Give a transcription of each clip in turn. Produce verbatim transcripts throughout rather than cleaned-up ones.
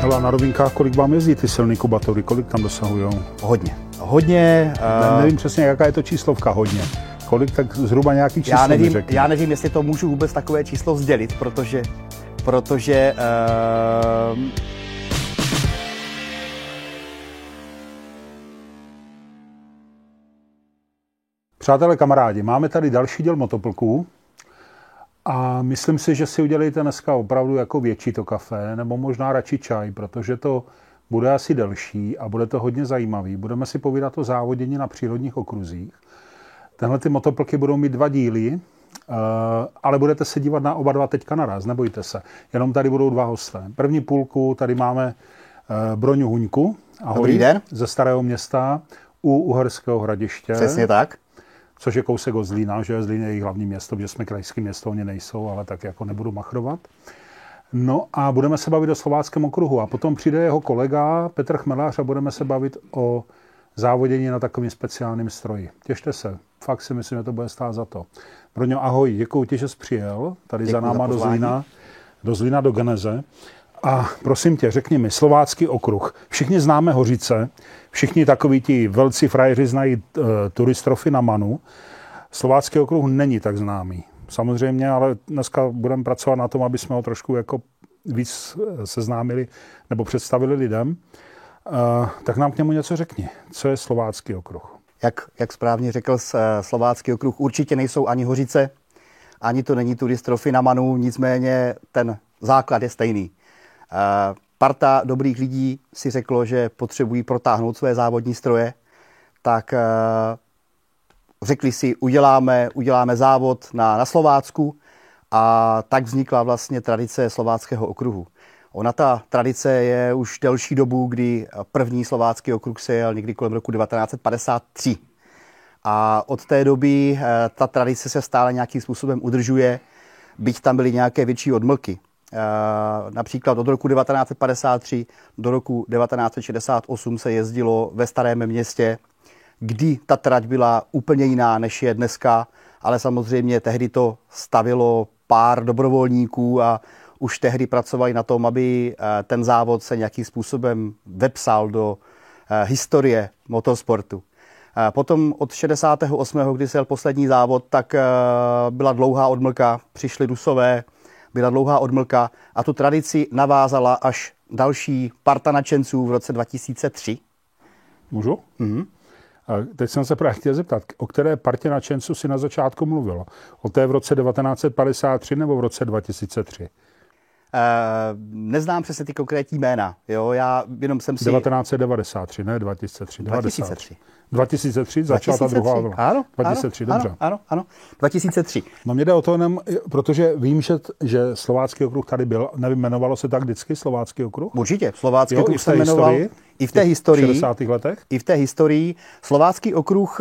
Hele, na rovinkách kolik vám jezdí ty silný kubatory, kolik tam dosahujou? Hodně. Hodně. Uh... Ne, nevím přesně, jaká je to číslovka, hodně. Kolik, tak zhruba nějaký číslo já nevím, řekni. Já nevím, jestli to můžu vůbec takové číslo sdělit, protože... protože uh... Přátelé, kamarádi, máme tady další díl Motoplků a myslím si, že si udělejte dneska opravdu jako větší to kafe, nebo možná radši čaj, protože to bude asi delší a bude to hodně zajímavý. Budeme si povídat o závodění na přírodních okruzích. Tenhle ty Motoplky budou mít dva díly, ale budete se dívat na oba dva teďka naraz, nebojte se. Jenom tady budou dva hosté. První půlku tady máme Broňu Huňku. Ahoj. Dobrý den. Ze Starého Města u Uherského Hradiště. Přesně tak. Což je kousek od Zlína, že Zlín je jejich hlavní město, protože jsme krajské město, oni nejsou, ale tak jako nebudu machrovat. No a budeme se bavit o Slováckém okruhu a potom přijde jeho kolega Petr Chmelař a budeme se bavit o závodění na takovým speciálním stroji. Těšte se, fakt si myslím, že to bude stát za to. Broňo, ahoj, děkuji ti, že jsi přijel tady děkuju za náma za do Zlína, do Zlína, do Geneze. A prosím tě, řekni mi, Slovácký okruh. Všichni známe Hořice, všichni takoví ti velcí frajeři znají uh, turistrofy na Manu. Slovácký okruh není tak známý. Samozřejmě, ale dneska budeme pracovat na tom, aby jsme ho trošku jako víc seznámili nebo představili lidem. Uh, tak nám k němu něco řekni. Co je Slovácký okruh? Jak, jak správně řekl, Slovácký okruh určitě nejsou ani Hořice, ani to není turistrofy na Manu, nicméně ten základ je stejný. Uh, parta dobrých lidí si řeklo, že potřebují protáhnout své závodní stroje, tak uh, řekli si, uděláme, uděláme závod na, na Slovácku a tak vznikla vlastně tradice Slováckého okruhu. Ona ta tradice je už delší dobu, kdy první Slovácký okruh se jel někdy kolem roku devatenáct padesát tři. A od té doby uh, ta tradice se stále nějakým způsobem udržuje, byť tam byly nějaké větší odmlky. Například od roku devatenáct padesát tři do roku devatenáct šedesát osm se jezdilo ve Starém Městě, kdy ta trať byla úplně jiná, než je dneska, ale samozřejmě tehdy to stavilo pár dobrovolníků a už tehdy pracovali na tom, aby ten závod se nějakým způsobem vepsal do historie motorsportu. Potom od šedesát osm, kdy se jel poslední závod, tak byla dlouhá odmlka, přišli Rusové, byla dlouhá odmlka a tu tradici navázala až další parta nadšenců v roce dva tisíce tři. Můžu? Mm-hmm. Teď jsem se právě chtěl zeptat, o které partě nadšenců si na začátku mluvilo? O té v roce devatenáct padesát tři nebo v roce dva tisíce tři? Eh, neznám přesně ty konkrétní jména. Jo? Já jenom jsem si... devatenáct devadesát tři, ne dva tisíce tři. dva tisíce tři. dva tisíce tři začala ta druhá vlna. Ano, dva tisíce tři, ano, dobře. Ano, ano, dva tisíce tři. No mě jde o to jenom, protože vím, že, že Slovácký okruh tady byl, nevím, jmenovalo se tak vždycky Slovácký okruh? Určitě, Slovácký jo, okruh se jmenoval i v té historii, v šedesátých letech. I v té historii. Slovácký okruh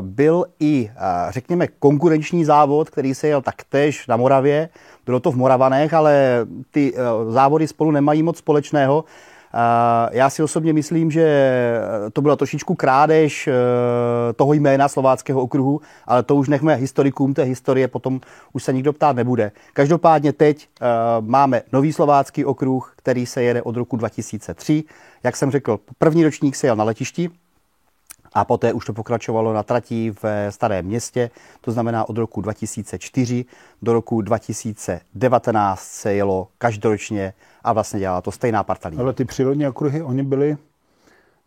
byl i, řekněme, konkurenční závod, který se jel taktéž na Moravě. Bylo to v Moravanech, ale ty závody spolu nemají moc společného. Já si osobně myslím, že to byla trošičku krádež toho jména Slováckého okruhu, ale to už nechme historikům té historie, potom už se nikdo ptát nebude. Každopádně teď máme nový Slovácký okruh, který se jede od roku dva tisíce tři. Jak jsem řekl, první ročník se jel na letišti a poté už to pokračovalo na trati v Starém Městě, to znamená od roku dva tisíce čtyři do roku dva tisíce devatenáct se jelo každoročně a vlastně dělala to stejná parta lidí. Ale ty přírodní okruhy, oni byly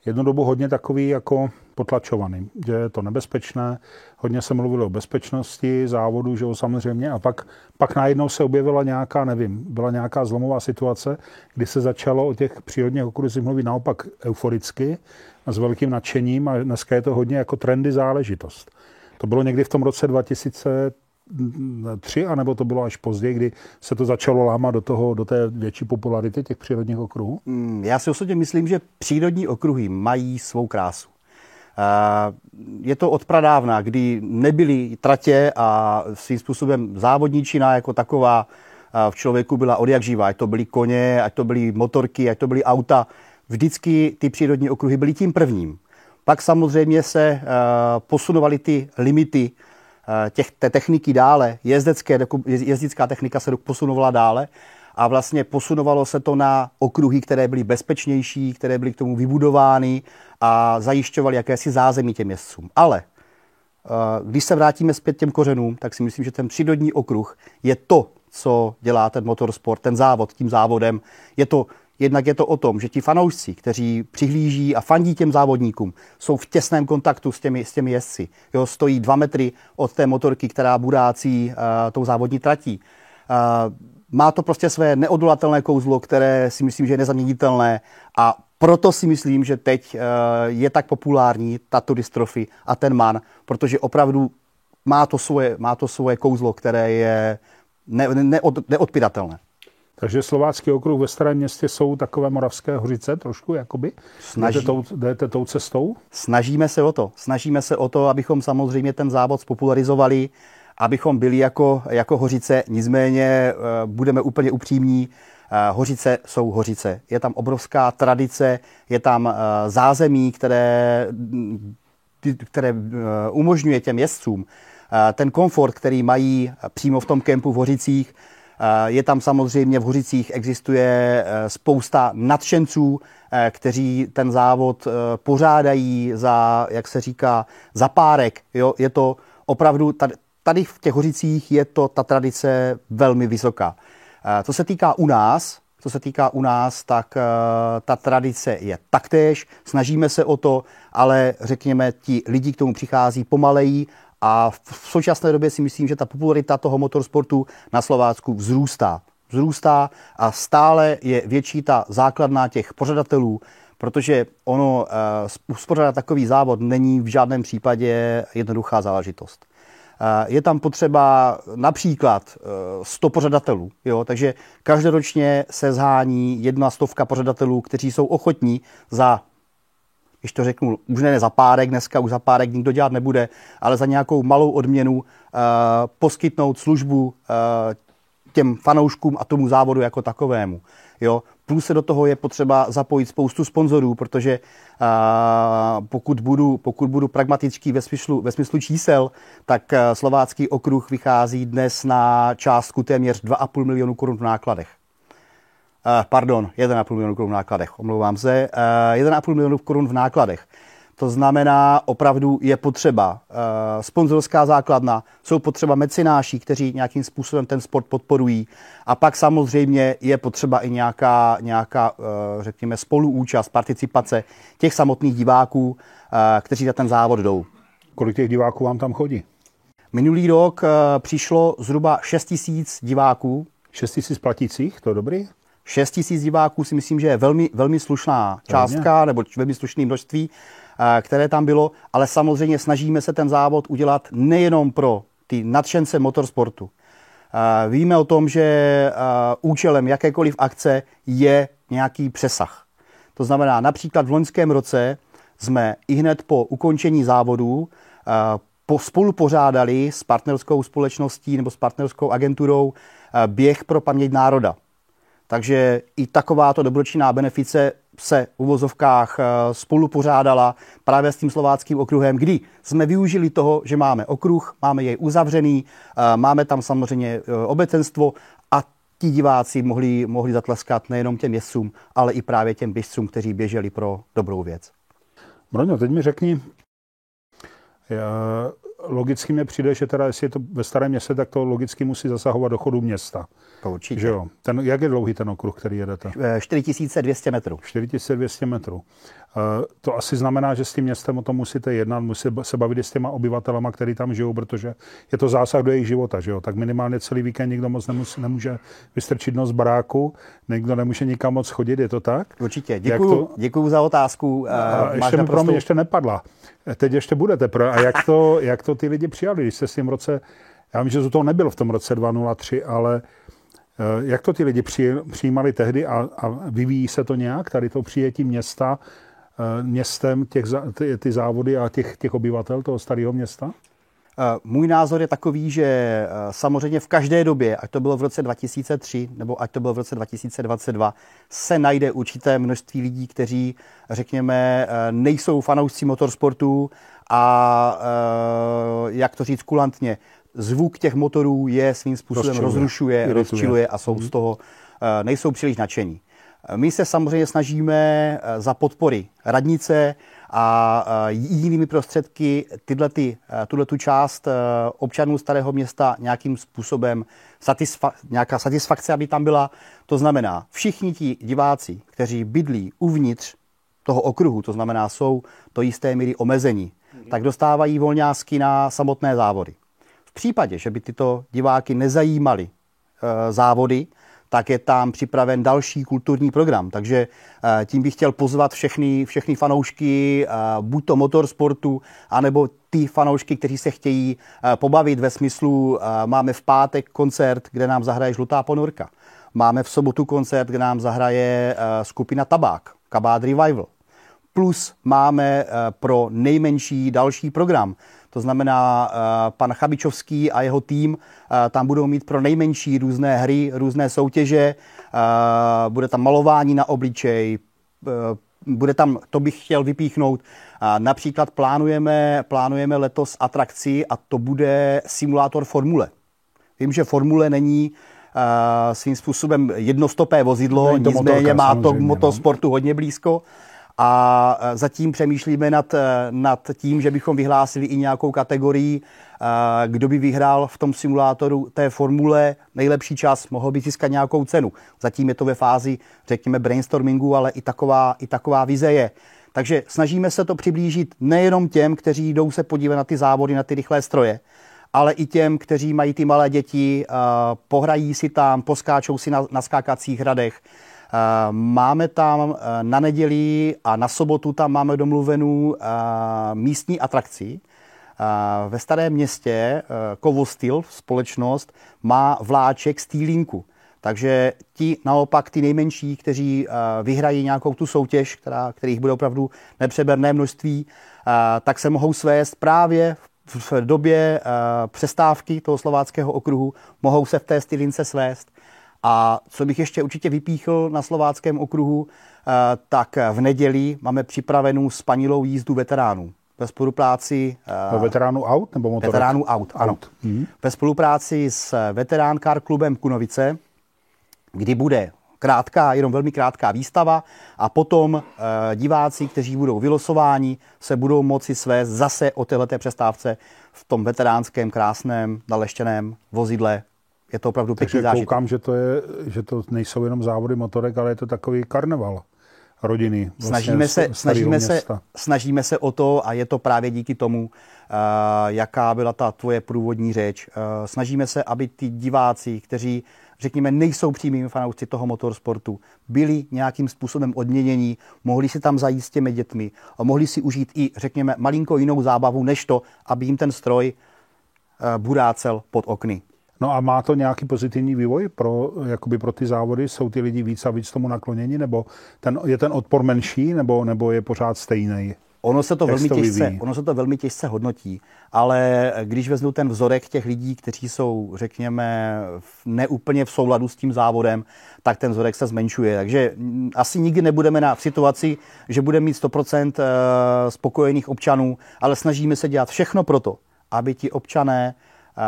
jednu dobu hodně takový jako potlačovaný, že je to nebezpečné, hodně se mluvilo o bezpečnosti, závodu, že jo, samozřejmě, a pak, pak najednou se objevila nějaká, nevím, byla nějaká zlomová situace, kdy se začalo o těch přírodních okruzích mluvit naopak euforicky a s velkým nadšením a dneska je to hodně jako trendy záležitost. To bylo někdy v tom roce dva tisíce tři, anebo to bylo až později, kdy se to začalo lámat do toho, do té větší popularity těch přírodních okruhů? Já si osobně myslím, že přírodní okruhy mají svou krásu. Je to od pradávna, kdy nebyly tratě a svým způsobem závodničina jako taková v člověku byla odjakživa. Ať to byly koně, ať to byly motorky, ať to byly auta. Vždycky ty přírodní okruhy byly tím prvním. Pak samozřejmě se posunovaly ty limity těch, té techniky dále. Jezdecké, jezděcká technika se posunovala dále. a vlastně posunovalo se to na okruhy, které byly bezpečnější, které byly k tomu vybudovány a zajišťovaly jakési zázemí těm jezdcům. Ale když se vrátíme zpět těm kořenům, tak si myslím, že ten přírodní okruh je to, co dělá ten motorsport, ten závod tím závodem. Je to, jednak je to o tom, že ti fanoušci, kteří přihlíží a fandí těm závodníkům, jsou v těsném kontaktu s těmi, s těmi jezdci. Jo, stojí dva metry od té motorky, která burácí uh, tou závodní tratí. Uh, má to prostě své neodolatelné kouzlo, které si myslím, že je nezaměnitelné, a proto si myslím, že teď uh, je tak populární tato dystrofy a ten man, protože opravdu má to svoje, má to svoje kouzlo, které je ne, neod, neodpiratelné. Takže Slovácký okruh ve Starém Městě jsou takové moravské Hořice trošku, jakoby? Jdete tou, jdete tou cestou? Snažíme se o to. Snažíme se o to, abychom samozřejmě ten závod spopularizovali, abychom byli jako, jako Hořice, nicméně budeme úplně upřímní. Hořice jsou Hořice. Je tam obrovská tradice, je tam zázemí, které, které umožňuje těm jezdcům ten komfort, který mají přímo v tom kempu v Hořicích. Je tam samozřejmě, v Hořicích existuje spousta nadšenců, kteří ten závod pořádají za, jak se říká, za párek. Jo, je to opravdu, tady v těch Hořicích je to ta tradice velmi vysoká. Co se týká u nás, co se týká u nás, tak ta tradice je taktéž, snažíme se o to, ale řekněme, ti lidi k tomu přichází pomaleji a v současné době si myslím, že ta popularita toho motorsportu na Slovácku vzrůstá. Vzrůstá a stále je větší ta základna těch pořadatelů, protože ono uspořádat takový závod není v žádném případě jednoduchá záležitost. Je tam potřeba například sto pořadatelů, jo? Takže každoročně se zhání jedna stovka pořadatelů, kteří jsou ochotní za, když to řeknu, už ne za párek, dneska už za párek nikdo dělat nebude, ale za nějakou malou odměnu uh, poskytnout službu uh, těm fanouškům a tomu závodu jako takovému. Jo? Plus se do toho je potřeba zapojit spoustu sponzorů, protože uh, pokud, budu, pokud budu pragmatický ve smyslu, ve smyslu čísel, tak uh, Slovácký okruh vychází dnes na částku téměř dva a půl milionu korun v nákladech. Uh, pardon, jeden a půl milionu korun v nákladech, omlouvám se. Uh, jeden a půl milionu korun v nákladech. To znamená, opravdu je potřeba uh, sponzorská základna, jsou potřeba mecenáši, kteří nějakým způsobem ten sport podporují, a pak samozřejmě je potřeba i nějaká, nějaká uh, řekněme, spoluúčast, participace těch samotných diváků, uh, kteří za ten závod jdou. Kolik těch diváků vám tam chodí? Minulý rok uh, přišlo zhruba šest tisíc diváků. šest tisíc platících, to je dobrý? šest tisíc diváků si myslím, že je velmi, velmi slušná částka, nebo velmi slušné množství, které tam bylo, ale samozřejmě snažíme se ten závod udělat nejenom pro ty nadšence motorsportu. Víme o tom, že účelem jakékoliv akce je nějaký přesah. To znamená, například v loňském roce jsme ihned po ukončení závodů spolupořádali s partnerskou společností nebo s partnerskou agenturou běh pro paměť národa. Takže i takováto dobročinná benefice se v uvozovkách spolupořádala právě s tím Slováckým okruhem, kdy jsme využili toho, že máme okruh, máme jej uzavřený, máme tam samozřejmě obecenstvo a ti diváci mohli, mohli zatleskat nejenom těm jezdcům, ale i právě těm běžcům, kteří běželi pro dobrou věc. Broňo, teď mi řekni, já... logicky mi přijde, že teda, jestli je to ve Starém Městě, tak to logicky musí zasahovat do chodu města. To určitě. Že jo? Ten, jak je dlouhý ten okruh, který jedete? čtyři tisíce dvě stě metrů. čtyři tisíce dvě stě metrů. To asi znamená, že s tím městem o tom musíte jednat, musíte se bavit s těma obyvatelama, kteří tam žijou, protože je to zásah do jejich života, že jo? Tak minimálně celý víkend nikdo moc nemusí, nemůže vystrčit nos z baráku, nikdo nemůže nikam moc chodit, je to tak? Určitě. Děkuju, děkuju za otázku. A ještě mi pro mě ještě nepadla. Teď ještě budete. Pro, a jak to, jak to ty lidi přijali, když jste s tím roce, já vím, že to toho nebyl v tom roce dva tisíce tři, ale jak to ty lidi přij, přijímali tehdy a, a vyvíjí se to nějak, tady to přijetí města, městem těch, ty, ty závody a těch, těch obyvatel toho Starého Města? Můj názor je takový, že samozřejmě v každé době, ať to bylo v roce dva tisíce tři nebo ať to bylo v roce dva tisíce dvacet dva, se najde určité množství lidí, kteří, řekněme, nejsou fanoušci motorsportu a, jak to říct kulantně, zvuk těch motorů je svým způsobem rozrušuje, rozčiluje a jsou z toho nejsou příliš nadšení. My se samozřejmě snažíme za podpory radnice a jinými prostředky tyhle, ty, tuto část občanů Starého Města nějakým způsobem, satisfa- nějaká satisfakce, aby tam byla. To znamená, všichni ti diváci, kteří bydlí uvnitř toho okruhu, to znamená, jsou do jisté míry omezení, mm-hmm. tak dostávají volňásky na samotné závody. V případě, že by tyto diváky nezajímaly e, závody, tak je tam připraven další kulturní program. Takže e, tím bych chtěl pozvat všechny, všechny fanoušky, e, buď to motorsportu, anebo ty fanoušky, kteří se chtějí e, pobavit ve smyslu, e, máme v pátek koncert, kde nám zahraje Žlutá ponorka. Máme v sobotu koncert, kde nám zahraje e, skupina Tabák, Kabát Revival. Plus máme pro nejmenší další program. To znamená, pan Chabičovský a jeho tým tam budou mít pro nejmenší různé hry, různé soutěže. Bude tam malování na obličej, bude tam, to bych chtěl vypíchnout. Například plánujeme, plánujeme letos atrakci a to bude simulátor Formule. Vím, že Formule není svým způsobem jednostopé vozidlo, nicméně motorka, má to k motosportu hodně blízko. A zatím přemýšlíme nad, nad tím, že bychom vyhlásili i nějakou kategorii, kdo by vyhrál v tom simulátoru té formule nejlepší čas, mohl by získat nějakou cenu. Zatím je to ve fázi, řekněme, brainstormingu, ale i taková, i taková vize je. Takže snažíme se to přiblížit nejenom těm, kteří jdou se podívat na ty závody, na ty rychlé stroje, ale i těm, kteří mají ty malé děti, pohrají si tam, poskáčou si na, na skákacích hradech. Máme tam na neděli a na sobotu tam máme domluvenou místní atrakci. Ve Starém Městě Kovostil, společnost, má vláček z Týlinku. Takže ti naopak, ty nejmenší, kteří vyhrají nějakou tu soutěž, která, kterých bude opravdu nepřeberné množství, tak se mohou svést právě v době přestávky toho Slováckého okruhu, mohou se v té Stylince svést. A co bych ještě určitě vypíchl na Slováckém okruhu, tak v neděli máme připravenou spanilou jízdu veteránů. Ve spolupráci... No, veteránů aut nebo motorů? Veteránů aut, ano. Aut. Hmm. Ve spolupráci s Veterán Car klubem Kunovice, kdy bude krátká, jenom velmi krátká výstava a potom diváci, kteří budou vylosováni, se budou moci svést zase o téhleté přestávce v tom veteránském, krásném, naleštěném vozidle. Je to opravdu pěkný zážitek. Takže koukám, že to, je, že to nejsou jenom závody motorek, ale je to takový karneval rodiny. Vlastně snažíme, se, snažíme, se, snažíme se o to a je to právě díky tomu, uh, jaká byla ta tvoje průvodní řeč. Uh, snažíme se, aby ty diváci, kteří, řekněme, nejsou přímými fanoušci toho motorsportu, byli nějakým způsobem odměnění, mohli si tam zajít s těmi dětmi, mohli si užít i, řekněme, malinko jinou zábavu, než to, aby jim ten stroj uh, burácel pod okny. No a má to nějaký pozitivní vývoj pro, jakoby pro ty závody? Jsou ty lidi víc a víc tomu nakloněni? Nebo ten, je ten odpor menší? Nebo, nebo je pořád stejný? Ono se to velmi těžce, ono se to velmi těžce hodnotí. Ale když vezmu ten vzorek těch lidí, kteří jsou, řekněme, neúplně v souladu s tím závodem, tak ten vzorek se zmenšuje. Takže asi nikdy nebudeme na, v situaci, že budeme mít sto procent spokojených občanů, ale snažíme se dělat všechno proto, aby ti občané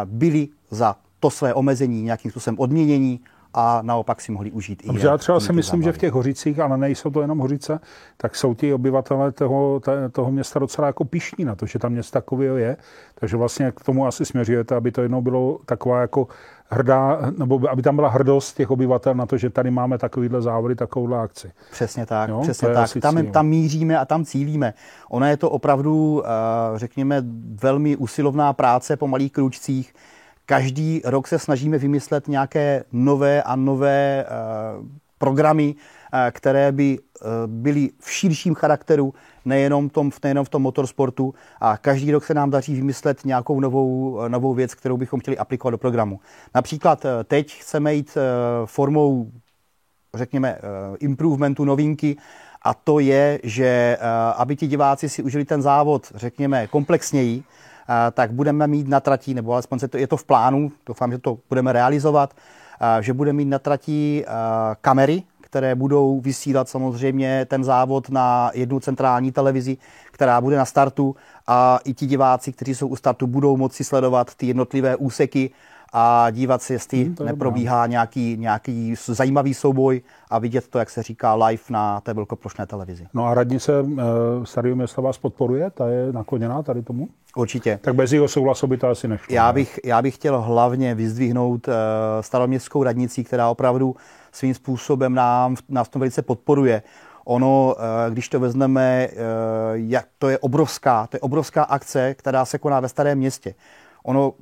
byli za to své omezení nějakým způsobem odměnění a naopak si mohli užít. Dobře, i já třeba si myslím, zábavy. Že v těch Hořicích, ale nejsou to jenom Hořice, tak jsou ti obyvatelé toho, toho města docela jako pyšní na to, že tam město takového je. Takže vlastně k tomu asi směřujete, aby to jednou bylo taková jako hrdá, nebo aby tam byla hrdost těch obyvatel na to, že tady máme takovýhle závody, takovouhle akci. Přesně tak, jo? přesně tak. Tam, tam míříme a tam cílíme. Ona je to opravdu, řekněme, velmi usilovná práce po malých krůčcích. Každý rok se snažíme vymyslet nějaké nové a nové uh, programy, uh, které by uh, byly v širším charakteru, nejenom, tom, nejenom v tom motorsportu. A každý rok se nám daří vymyslet nějakou novou, uh, novou věc, kterou bychom chtěli aplikovat do programu. Například uh, teď chceme jít uh, formou, řekněme, uh, improvementu, novinky. A to je, že uh, aby ti diváci si užili ten závod, řekněme, komplexněji, tak budeme mít na trati, nebo alespoň se to, je to v plánu, doufám, že to budeme realizovat, že budeme mít na trati kamery, které budou vysílat samozřejmě ten závod na jednu centrální televizi, která bude na startu a i ti diváci, kteří jsou u startu, budou moci sledovat ty jednotlivé úseky a dívat se, jestli hmm, neprobíhá nějaký, nějaký zajímavý souboj a vidět to, jak se říká, live na té velkoplošné televizi. No a radnice e, Starého města vás podporuje? Ta je nakloněná tady tomu? Určitě. Tak bez jeho souhlasu by to asi nešlo. Já bych, já bych chtěl hlavně vyzdvihnout e, staroměstskou radnici, která opravdu svým způsobem nám, nás v tom velice podporuje. Ono, když to vezmeme, to je obrovská, to je obrovská akce, která se koná ve Starém městě. Ono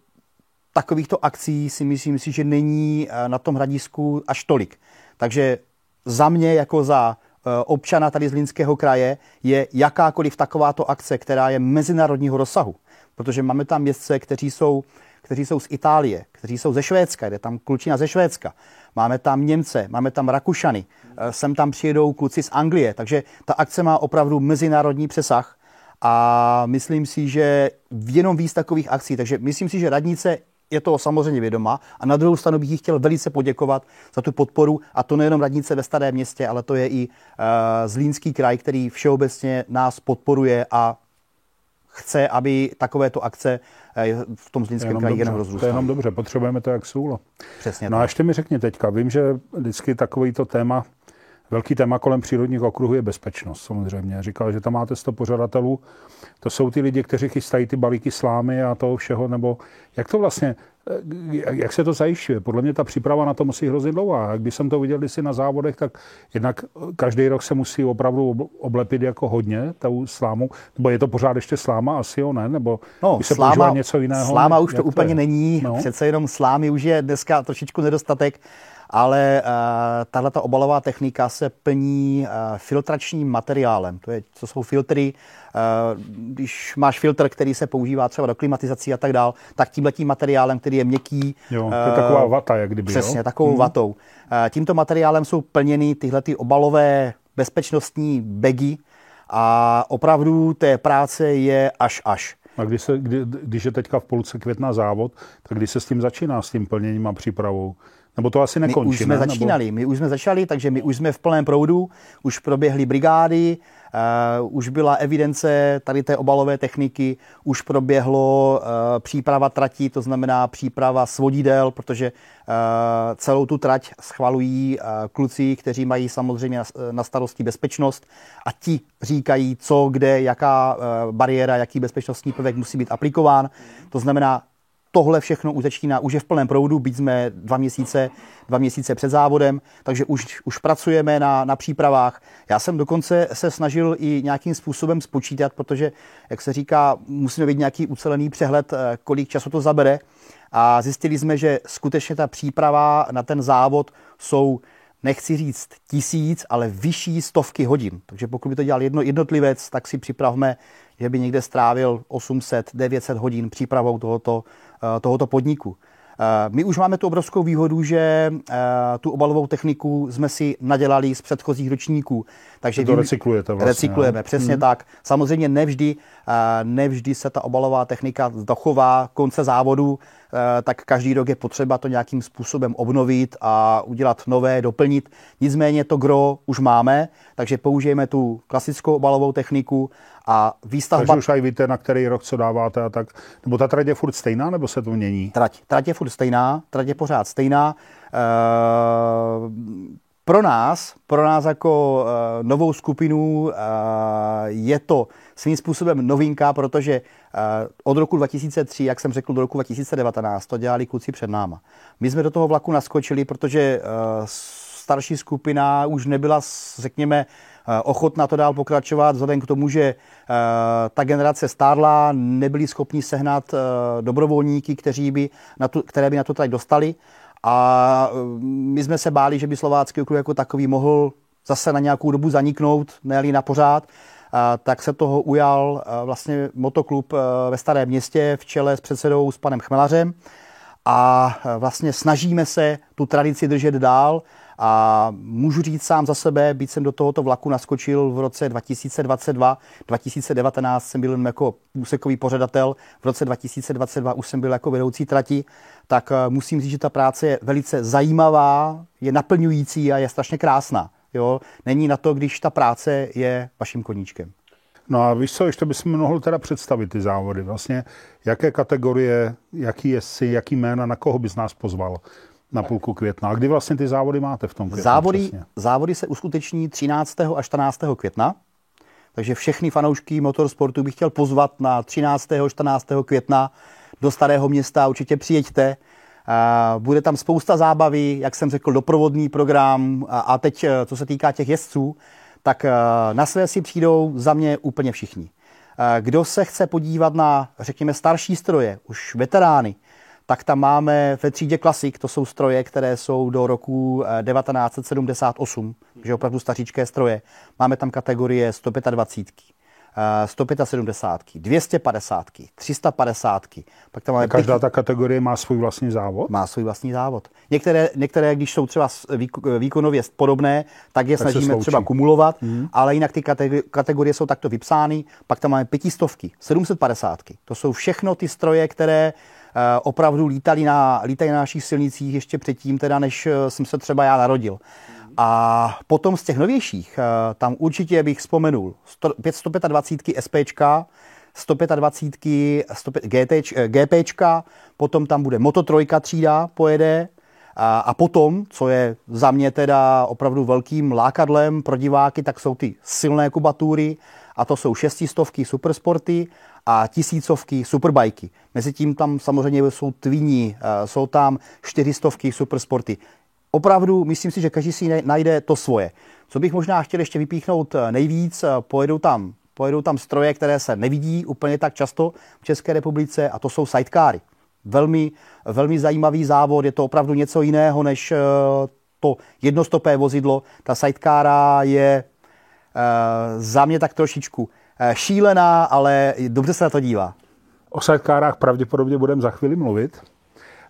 takovýchto akcí si myslím si, že není na tom hradisku až tolik. Takže za mě jako za občana tady Zlínského kraje je jakákoliv takováto akce, která je mezinárodního rozsahu. Protože máme tam městce, kteří jsou, kteří jsou z Itálie, kteří jsou ze Švédska, jde tam Klučina ze Švédska. Máme tam Němce, máme tam Rakušany, sem tam přijedou kluci z Anglie, takže ta akce má opravdu mezinárodní přesah a myslím si, že jenom víc takových akcí, takže myslím si, že radnice je toho samozřejmě vědoma a na druhou stranu bych jí chtěl velice poděkovat za tu podporu a to nejenom radnice ve Starém městě, ale to je i uh, Zlínský kraj, který všeobecně nás podporuje a chce, aby takovéto akce v tom Zlínském kraji jenom rozrůstaly. To je jenom dobře, potřebujeme to jak sůl. Přesně. No tak. A ještě mi řekni teďka, vím, že vždycky takovýto téma, velký téma kolem přírodních okruhů je bezpečnost samozřejmě. Říkal, že tam máte sto pořadatelů, to jsou ty lidi, kteří chystají ty balíky slámy a toho všeho, nebo jak to vlastně, jak se to zajišťuje? Podle mě ta příprava na to musí hrozně dlouhá. Když jsem to viděl kdysi na závodech, tak jednak každý rok se musí opravdu oblepit jako hodně tou slámu. Nebo je to pořád ještě sláma? Asi jo, ne? Nebo no, se používá něco jiného? Sláma už to úplně není. No. Přece jenom slámy už je dneska trošičku nedostatek. Ale uh, tahleta obalová technika se plní uh, filtračním materiálem. To je, co jsou filtry. Uh, když máš filtr, který se používá třeba do klimatizací a tak dál, tak tímhletím materiálem, který je měkký. Jo, to je uh, taková vata, jak kdyby. Přesně, jo? Takovou hmm. vatou. Uh, tímto materiálem jsou plněny tyhle ty obalové bezpečnostní bagy a opravdu té práce je až až. A když, se, kdy, když je teďka v půlce května závod, tak když se s tím začíná, s tím plněním a přípravou? Nebo to asi nekončí, my už jsme ne? začínali, Nebo... my už jsme začali, takže my už jsme v plném proudu, už proběhly brigády, uh, už byla evidence tady té obalové techniky, už proběhlo uh, příprava trati, to znamená příprava svodidel, protože uh, celou tu trať schvalují uh, kluci, kteří mají samozřejmě na, na starosti bezpečnost a ti říkají, co, kde, jaká uh, bariéra, jaký bezpečnostní prvek musí být aplikován, to znamená, tohle všechno už začíná, už je v plném proudu, byť jsme dva měsíce, dva měsíce před závodem, takže už, už pracujeme na, na přípravách. Já jsem dokonce se snažil i nějakým způsobem spočítat, protože, jak se říká, musíme být nějaký ucelený přehled, kolik času to zabere. A zjistili jsme, že skutečně ta příprava na ten závod jsou, nechci říct tisíc, ale vyšší stovky hodin. Takže pokud by to dělal jedno, jednotlivec, tak si připravme, že by někde strávil osm set, devět set hodin přípravou tohoto, tohoto podniku. My už máme tu obrovskou výhodu, že tu obalovou techniku jsme si nadělali z předchozích ročníků. Takže to recyklujete vlastně. Recyklujeme, přesně hmm. tak. Samozřejmě nevždy, nevždy se ta obalová technika dochová konce závodu, tak každý rok je potřeba to nějakým způsobem obnovit a udělat nové, doplnit. Nicméně to gro už máme, takže použijeme tu klasickou obalovou techniku a výstavba... Takže už aj víte, na který rok co dáváte a tak. Nebo ta trať je furt stejná, nebo se to mění? Trať, trať je furt stejná, trať je pořád stejná. Eee, pro nás, pro nás jako e, novou skupinu e, je to svým způsobem novinka, protože e, od roku dva tisíce tři, jak jsem řekl, do roku dva tisíce devatenáct to dělali kluci před náma. My jsme do toho vlaku naskočili, protože e, starší skupina už nebyla, řekněme, ochotná to dál pokračovat, vzhledem k tomu, že uh, ta generace stárla, nebyli schopni sehnat uh, dobrovolníky, kteří by na tu, které by na to trať dostali. A uh, my jsme se báli, že by Slovácký okruh jako takový mohl zase na nějakou dobu zaniknout, ne-li na pořád. Uh, tak se toho ujal uh, vlastně motoklub uh, ve Starém městě v čele s předsedou s panem Chmelařem. A uh, vlastně snažíme se tu tradici držet dál. A můžu říct sám za sebe, byť jsem do tohoto vlaku naskočil v roce dva tisíce dvacet dva, dva tisíce devatenáct jsem byl jako úsekový pořadatel, v roce dva tisíce dvacet dva už jsem byl jako vedoucí trati, tak musím říct, že ta práce je velice zajímavá, je naplňující a je strašně krásná. Jo? Není na to, když ta práce je vaším koníčkem. No a víš co, ještě bychom mohli teda představit ty závody. Vlastně, jaké kategorie, jaký jezdci, jaký jména, na koho bys nás pozval na půlku května. A kdy vlastně ty závody máte v tom květnu? Závody, závody se uskuteční třináctého a čtrnáctého května. Takže všechny fanoušky motorsportu bych chtěl pozvat na třináctého a čtrnáctého května do Starého Města. Určitě přijeďte. Bude tam spousta zábavy, jak jsem řekl, doprovodný program. A teď, co se týká těch jezdců, tak na své si přijdou za mě úplně všichni. Kdo se chce podívat na, řekněme, starší stroje, už veterány, tak tam máme ve třídě Classic, to jsou stroje, které jsou do roku devatenáct set sedmdesát osm, že opravdu staříčké stroje. Máme tam kategorie sto dvacet pět, sto sedmdesát, dvě stě padesát, tři sta padesát. Pak tam máme každá pěti... ta kategorie má svůj vlastní závod? Má svůj vlastní závod. Některé, některé když jsou třeba výkonově podobné, tak je tak snažíme třeba kumulovat, mm. ale jinak ty kategorie, kategorie jsou takto vypsány. Pak tam máme pět set, sedm set padesát. To jsou všechno ty stroje, které uh, opravdu lítaly na, lítají na našich silnicích ještě předtím, teda, než uh, jsem se třeba já narodil. A potom z těch novějších, tam určitě bych vzpomenul sto dvacet pět SPčka, sto dvacet pět GPčka, potom tam bude Moto tři třída, pojede. A, a potom, co je za mě teda opravdu velkým lákadlem pro diváky, tak jsou ty silné kubatury a to jsou šestistovky Supersporty a tisícovky Superbajky. Mezitím tam samozřejmě jsou Twini, jsou tam čtyřistovky Supersporty. Opravdu, myslím si, že každý si najde to svoje. Co bych možná chtěl ještě vypíchnout nejvíc, pojedou tam, pojedou tam stroje, které se nevidí úplně tak často v České republice, a to jsou sidecary. Velmi, velmi zajímavý závod, je to opravdu něco jiného než to jednostopé vozidlo. Ta sidecara je za mě tak trošičku šílená, ale dobře se na to dívá. O sidecarách pravděpodobně budeme za chvíli mluvit.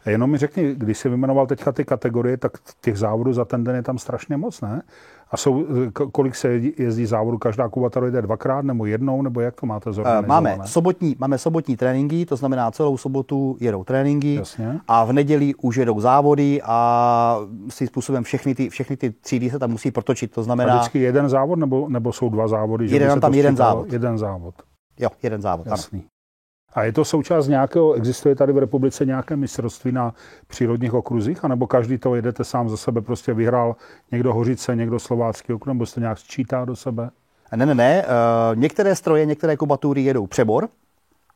Jenom mi řekni, když jsi vyjmenoval teďka ty kategorie, tak těch závodů za ten den je tam strašně moc, ne? A jsou, kolik se jezdí závodů? Každá kubatora jde dvakrát nebo jednou, nebo jak to máte zorganizované? Máme sobotní, máme sobotní tréninky, to znamená celou sobotu jedou tréninky. Jasně. A v neděli už jedou závody a si způsobem všechny ty, všechny ty třídy se tam musí protočit, to znamená... A vždycky jeden závod nebo, nebo jsou dva závody? Že jeden tam jeden závod. Jeden závod. Jo, jeden závod, jasný. Ano. A je to součást nějakého, existuje tady v republice nějaké mistrovství na přírodních okruzích, anebo každý to jedete sám za sebe, prostě vyhrál někdo Hořice, někdo Slovácký okruh, nebo se to nějak sčítá do sebe? Ne, ne, ne. Uh, některé stroje, některé kubatury jedou přebor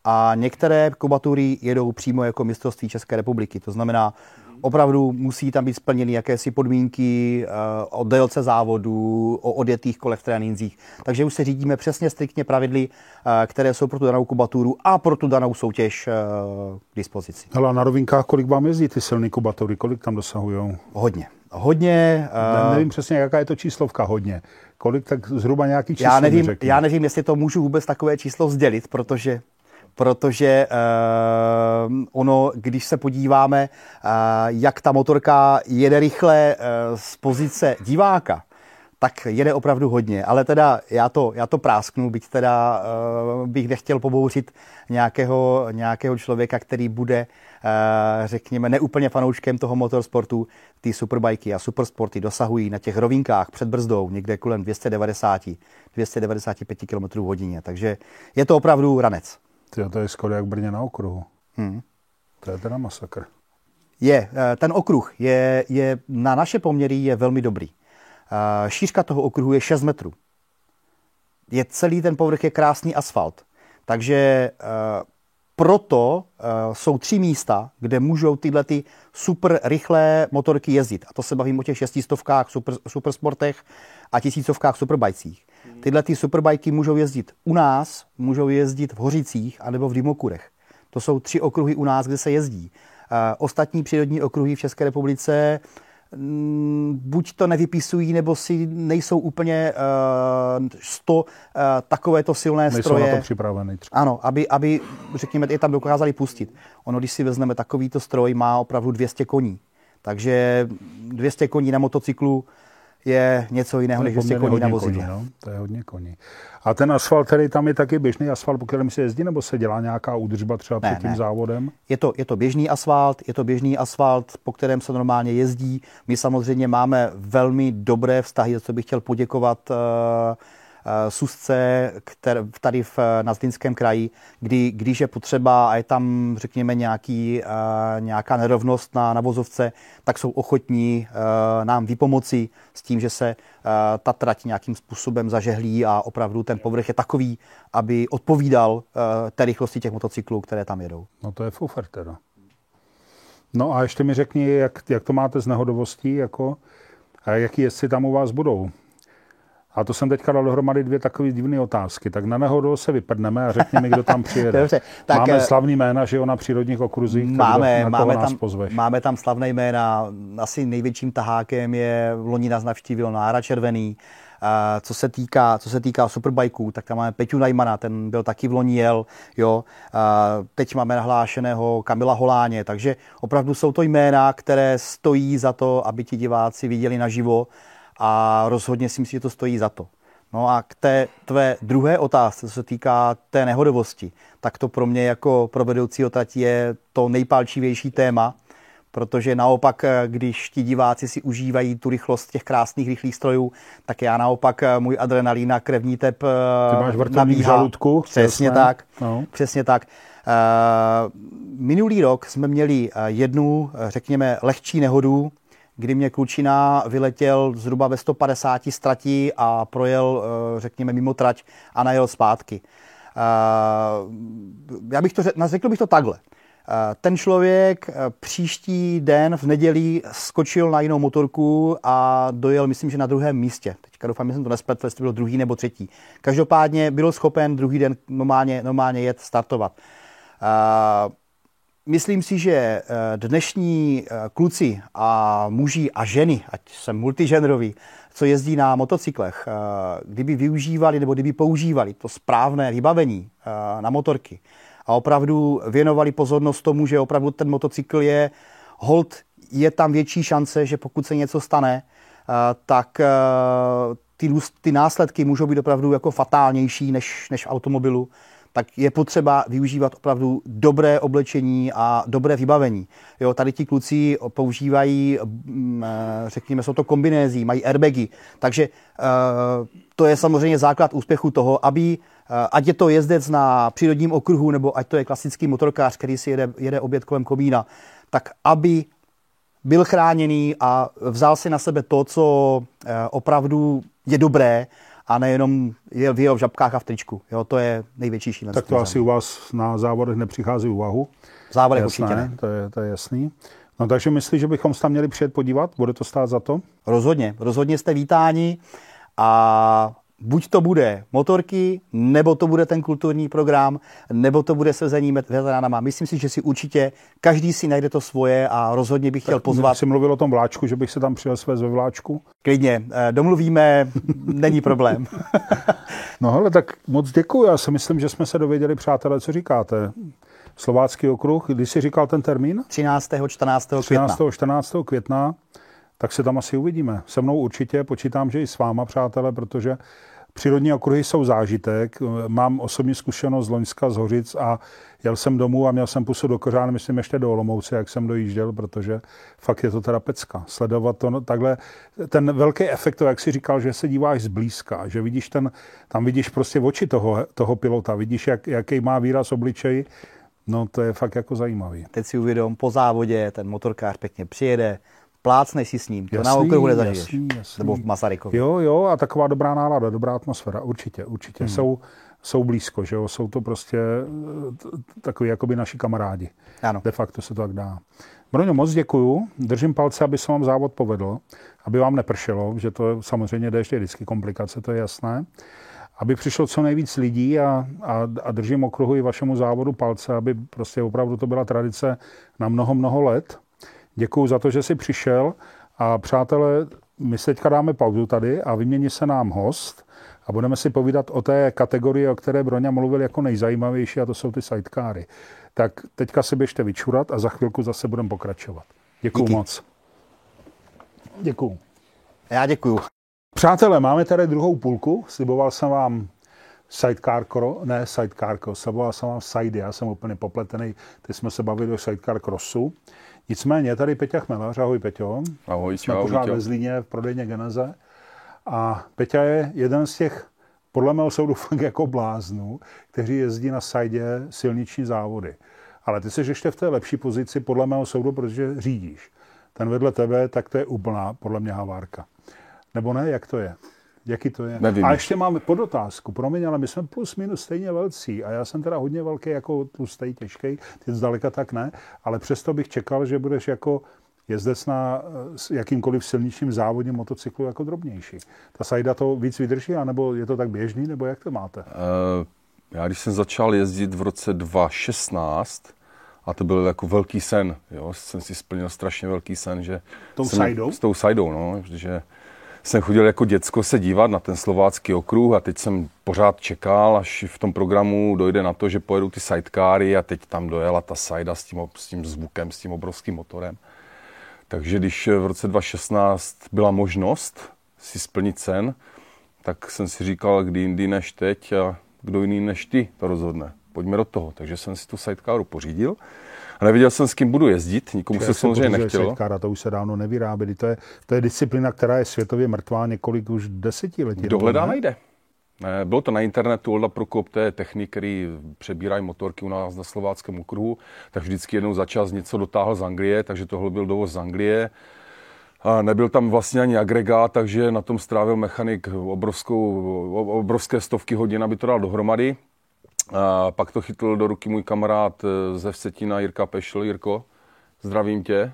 a některé kubatury jedou přímo jako mistrovství České republiky. To znamená, opravdu musí tam být splněny jakési podmínky uh, o délce závodu, o odjetých kolech v tréninzích. Takže už se řídíme přesně striktně pravidly, uh, které jsou pro tu danou kubaturu a pro tu danou soutěž uh, k dispozici. Hele, na rovinkách kolik vám jezdí ty silné kubatury? Kolik tam dosahujou? Hodně. Hodně. Uh... Ne, nevím přesně, jaká je to číslovka hodně. Kolik tak zhruba nějaký číslo? Já nevím, já nevím, jestli to můžu vůbec takové číslo sdělit, protože... Protože uh, ono, když se podíváme, uh, jak ta motorka jede rychle uh, z pozice diváka, tak jede opravdu hodně. Ale teda já to, já to prásknu, byť teda uh, bych nechtěl pobouřit nějakého, nějakého člověka, který bude, uh, řekněme, neúplně fanouškem toho motorsportu. Ty superbajky a supersporty dosahují na těch rovinkách před brzdou někde kolem dvě stě devadesát, dvě stě devadesát pět kilometrů v hodině. Takže je to opravdu ranec. Tyjo, to je skoro jak Brně na okruhu. Hmm. To je teda masakr. Je, ten okruh je, je na naše poměry je velmi dobrý. Šířka toho okruhu je šest metrů. Je celý ten povrch je krásný asfalt. Takže proto jsou tři místa, kde můžou tyhle ty super rychlé motorky jezdit. A to se bavím o těch šestistovkách, super, supersportech a tisícovkách, superbajcích. Tyhle ty superbajky můžou jezdit u nás, můžou jezdit v Hořicích anebo v Dymokurech. To jsou tři okruhy u nás, kde se jezdí. Ostatní přírodní okruhy v České republice m, buď to nevypisují, nebo si nejsou úplně uh, sto uh, takovéto silné nejsou stroje. Nejsou na to připravený. Ano, aby, aby, řekněme, je tam dokázali pustit. Ono, když si vezmeme takovýto stroj, má opravdu dvě stě koní. Takže dvě stě koní na motocyklu je něco jiného, než jste koní na vozidle. No? To je hodně koní. A ten asfalt, který tam je taky běžný asfalt, po kterém se jezdí, nebo se dělá nějaká údržba třeba ne, před tím ne. závodem? Je to, je to běžný asfalt, je to běžný asfalt, po kterém se normálně jezdí. My samozřejmě máme velmi dobré vztahy, za co bych chtěl poděkovat uh, Susce, které, tady v, na Zlínském kraji, kdy, když je potřeba a je tam, řekněme, nějaký, nějaká nerovnost na, na vozovce, tak jsou ochotní nám vypomoci s tím, že se ta trať nějakým způsobem zažehlí a opravdu ten povrch je takový, aby odpovídal té rychlosti těch motocyklů, které tam jedou. No to je foufer teda. No a ještě mi řekni, jak, jak to máte s nehodovostí, jako, a jaký jezdci tam u vás budou. A to jsem teďka dal dohromady dvě takové divné otázky. Tak na nehodu se vyprdneme a řekni mi, kdo tam přijede. Dobře, tak máme slavný jména, že jo, na přírodních okruzích. Máme, máme, tam, máme tam slavné jména. Asi největším tahákem je, loni nás navštívil Nára Červený. Uh, co se týká, co se týká superbajků, tak tam máme Peťu Najmana, ten byl taky v loni jel, jo. Uh, teď máme nahlášeného Kamila Holáně, takže opravdu jsou to jména, které stojí za to, aby ti diváci viděli naživo a rozhodně si myslím, že to stojí za to. No a k té tvé druhé otázce, co se týká té nehodovosti, tak to pro mě jako pro vedoucího trati je to nejpálčivější téma, protože naopak, když ti diváci si užívají tu rychlost těch krásných rychlých strojů, tak já naopak, můj adrenalín a krevní tep nabíhá. Ty máš vrtulník v žaludku. Přesně tak, no. přesně tak. Minulý rok jsme měli jednu, řekněme, lehčí nehodu, kdy mě Klučina vyletěl zhruba ve sto padesáti z trati a projel, řekněme, mimo trať a najel zpátky. Já bych to řekl, řekl bych to takhle. Ten člověk příští den v neděli skočil na jinou motorku a dojel, myslím, že na druhém místě. Teďka doufám, že jsem to nespletl, jestli to bylo druhý nebo třetí. Každopádně byl schopen druhý den normálně, normálně jet, startovat. Myslím si, že dnešní kluci a muži a ženy, ať jsem multiženrový, co jezdí na motocyklech, kdyby využívali nebo kdyby používali to správné vybavení na motorky, a opravdu věnovali pozornost tomu, že opravdu ten motocykl je hold, je tam větší šance, že pokud se něco stane, tak ty, ty následky můžou být opravdu jako fatálnější než, než v automobilu. Tak je potřeba využívat opravdu dobré oblečení a dobré vybavení. Jo, tady ti kluci používají, řekněme, jsou to kombinézy, mají airbagy, takže to je samozřejmě základ úspěchu toho, aby, ať je to jezdec na přírodním okruhu, nebo ať to je klasický motorkář, který si jede, jede oběd kolem komína, tak aby byl chráněný a vzal si na sebe to, co opravdu je dobré, a nejenom je v jeho žabkách a v tričku. Jo, to je největší šílenství. Tak to asi u vás na závodech nepřichází úvahu. V závodech určitě ne. To je, to je jasný. No takže myslíš, že bychom se tam měli přijet podívat? Bude to stát za to? Rozhodně. Rozhodně jste vítáni a buď to bude motorky, nebo to bude ten kulturní program, nebo to bude svezení veteránama. Myslím si, že si určitě každý si najde to svoje a rozhodně bych chtěl pozvat. Jsi mluvil o tom vláčku, že bych se tam přijel svést ve vláčku? Klidně, domluvíme, není problém. No hele, tak moc děkuji. Já si myslím, že jsme se dověděli, přátelé, co říkáte. Slovácký okruh, kdy jsi říkal ten termín? třináctého čtrnáctého května třináctého čtrnáctého května Tak se tam asi uvidíme. Se mnou určitě, počítám, že i s váma, přátelé, protože přírodní okruhy jsou zážitek. Mám osobní zkušenost z Loňska, z Hořic a jel jsem domů a měl jsem pusu do kořán, myslím ještě do Olomouce, jak jsem dojížděl, protože fakt je to teda pecka. Sledovat to no, takhle, ten velký efekt, to, jak jsi říkal, že se díváš zblízka, že vidíš ten, tam vidíš prostě oči toho, toho pilota, vidíš, jak, jaký má výraz obličeji, no to je fakt jako zajímavý. Teď si uvědom, po závodě ten motorkář pěkně přijede, plácnej si s ním, to jasný, na okruhu nezažiješ, nebo v Masarykově. Jo, jo, a taková dobrá nálada, dobrá atmosféra, určitě, určitě. Hmm. Jsou, jsou blízko, že jo, jsou to prostě takový jakoby naši kamarádi. Ano. De facto se to tak dá. Broňo, moc děkuju, držím palce, aby se vám závod povedl, aby vám nepršelo, že to samozřejmě jde ještě vždycky komplikace, to je jasné. Aby přišlo co nejvíc lidí a, a, a držím okruhu i vašemu závodu palce, aby prostě opravdu to byla tradice na mnoho, mnoho let. Děkuju za to, že jsi přišel a přátelé, my se teďka dáme pauzu tady a vymění se nám host a budeme si povídat o té kategorii, o které Broňa mluvil jako nejzajímavější a to jsou ty sidecary. Tak teďka si běžte vyčurat a za chvilku zase budeme pokračovat. Děkuju Díky. moc. Děkuju. Já děkuju. Přátelé, máme tady druhou půlku, sliboval jsem vám sidecarko, ne sidecarko, sliboval jsem vám side, já jsem úplně popletený, teď jsme se bavili o sidecar crossu. Nicméně, tady Peťa Chmelař, ahoj Peťo. Ahoj, jsme čau, pořád ve Zlíně v prodejně Geneze. A Peťa je jeden z těch podle mého soudu fakt jako bláznu, kteří jezdí na sajdě silniční závody. Ale ty jsi ještě v té lepší pozici podle mého soudu, protože řídíš. Ten vedle tebe, tak to je úplná podle mě havárka. Nebo ne, jak to je? Jaký to je? Nevím. A ještě mám podotázku, promiň, ale my jsme plus minus stejně velcí a já jsem teda hodně velký, jako tlustej, těžkej, ty zdaleka tak ne, ale přesto bych čekal, že budeš jako jezdec na jakýmkoliv silničním závodním motocyklu jako drobnější. Ta sajda to víc vydrží, anebo je to tak běžný, nebo jak to máte? Uh, já když jsem začal jezdit v roce dva tisíce šestnáct, a to byl jako velký sen, jo, jsem si splnil strašně velký sen, že... Tou sajdou? S tou sajdou, no, protože jsem chodil jako děcko se dívat na ten Slovácký okruh a teď jsem pořád čekal, až v tom programu dojde na to, že pojedou ty sidecary a teď tam dojela ta sajda s tím, s tím zvukem, s tím obrovským motorem. Takže když v roce dva tisíce šestnáct byla možnost si splnit sen, tak jsem si říkal, kdy jindy než teď a kdo jiný než ty to rozhodne. Pojďme do toho. Takže jsem si tu sidecaru pořídil a nevěděl jsem, s kým budu jezdit. Nikomu já se samozřejmě nechtělo. Sidecara, to už se dávno nevyráběli. To je, to je disciplina, která je světově mrtvá několik už desetiletí. Kdo hledá, najde. Ne, bylo to na internetu, Olda Prokop, to je technik, který přebírají motorky u nás na Slováckém okruhu, tak vždycky jednou za čas něco dotáhl z Anglie, takže tohle byl dovoz z Anglie. A nebyl tam vlastně ani agregát, takže na tom strávil mechanik obrovskou, obrovské stovky hodin, aby to dal dohromady. A pak to chytl do ruky můj kamarád ze Vsetína, Jirka Pešel. Jirko, zdravím tě.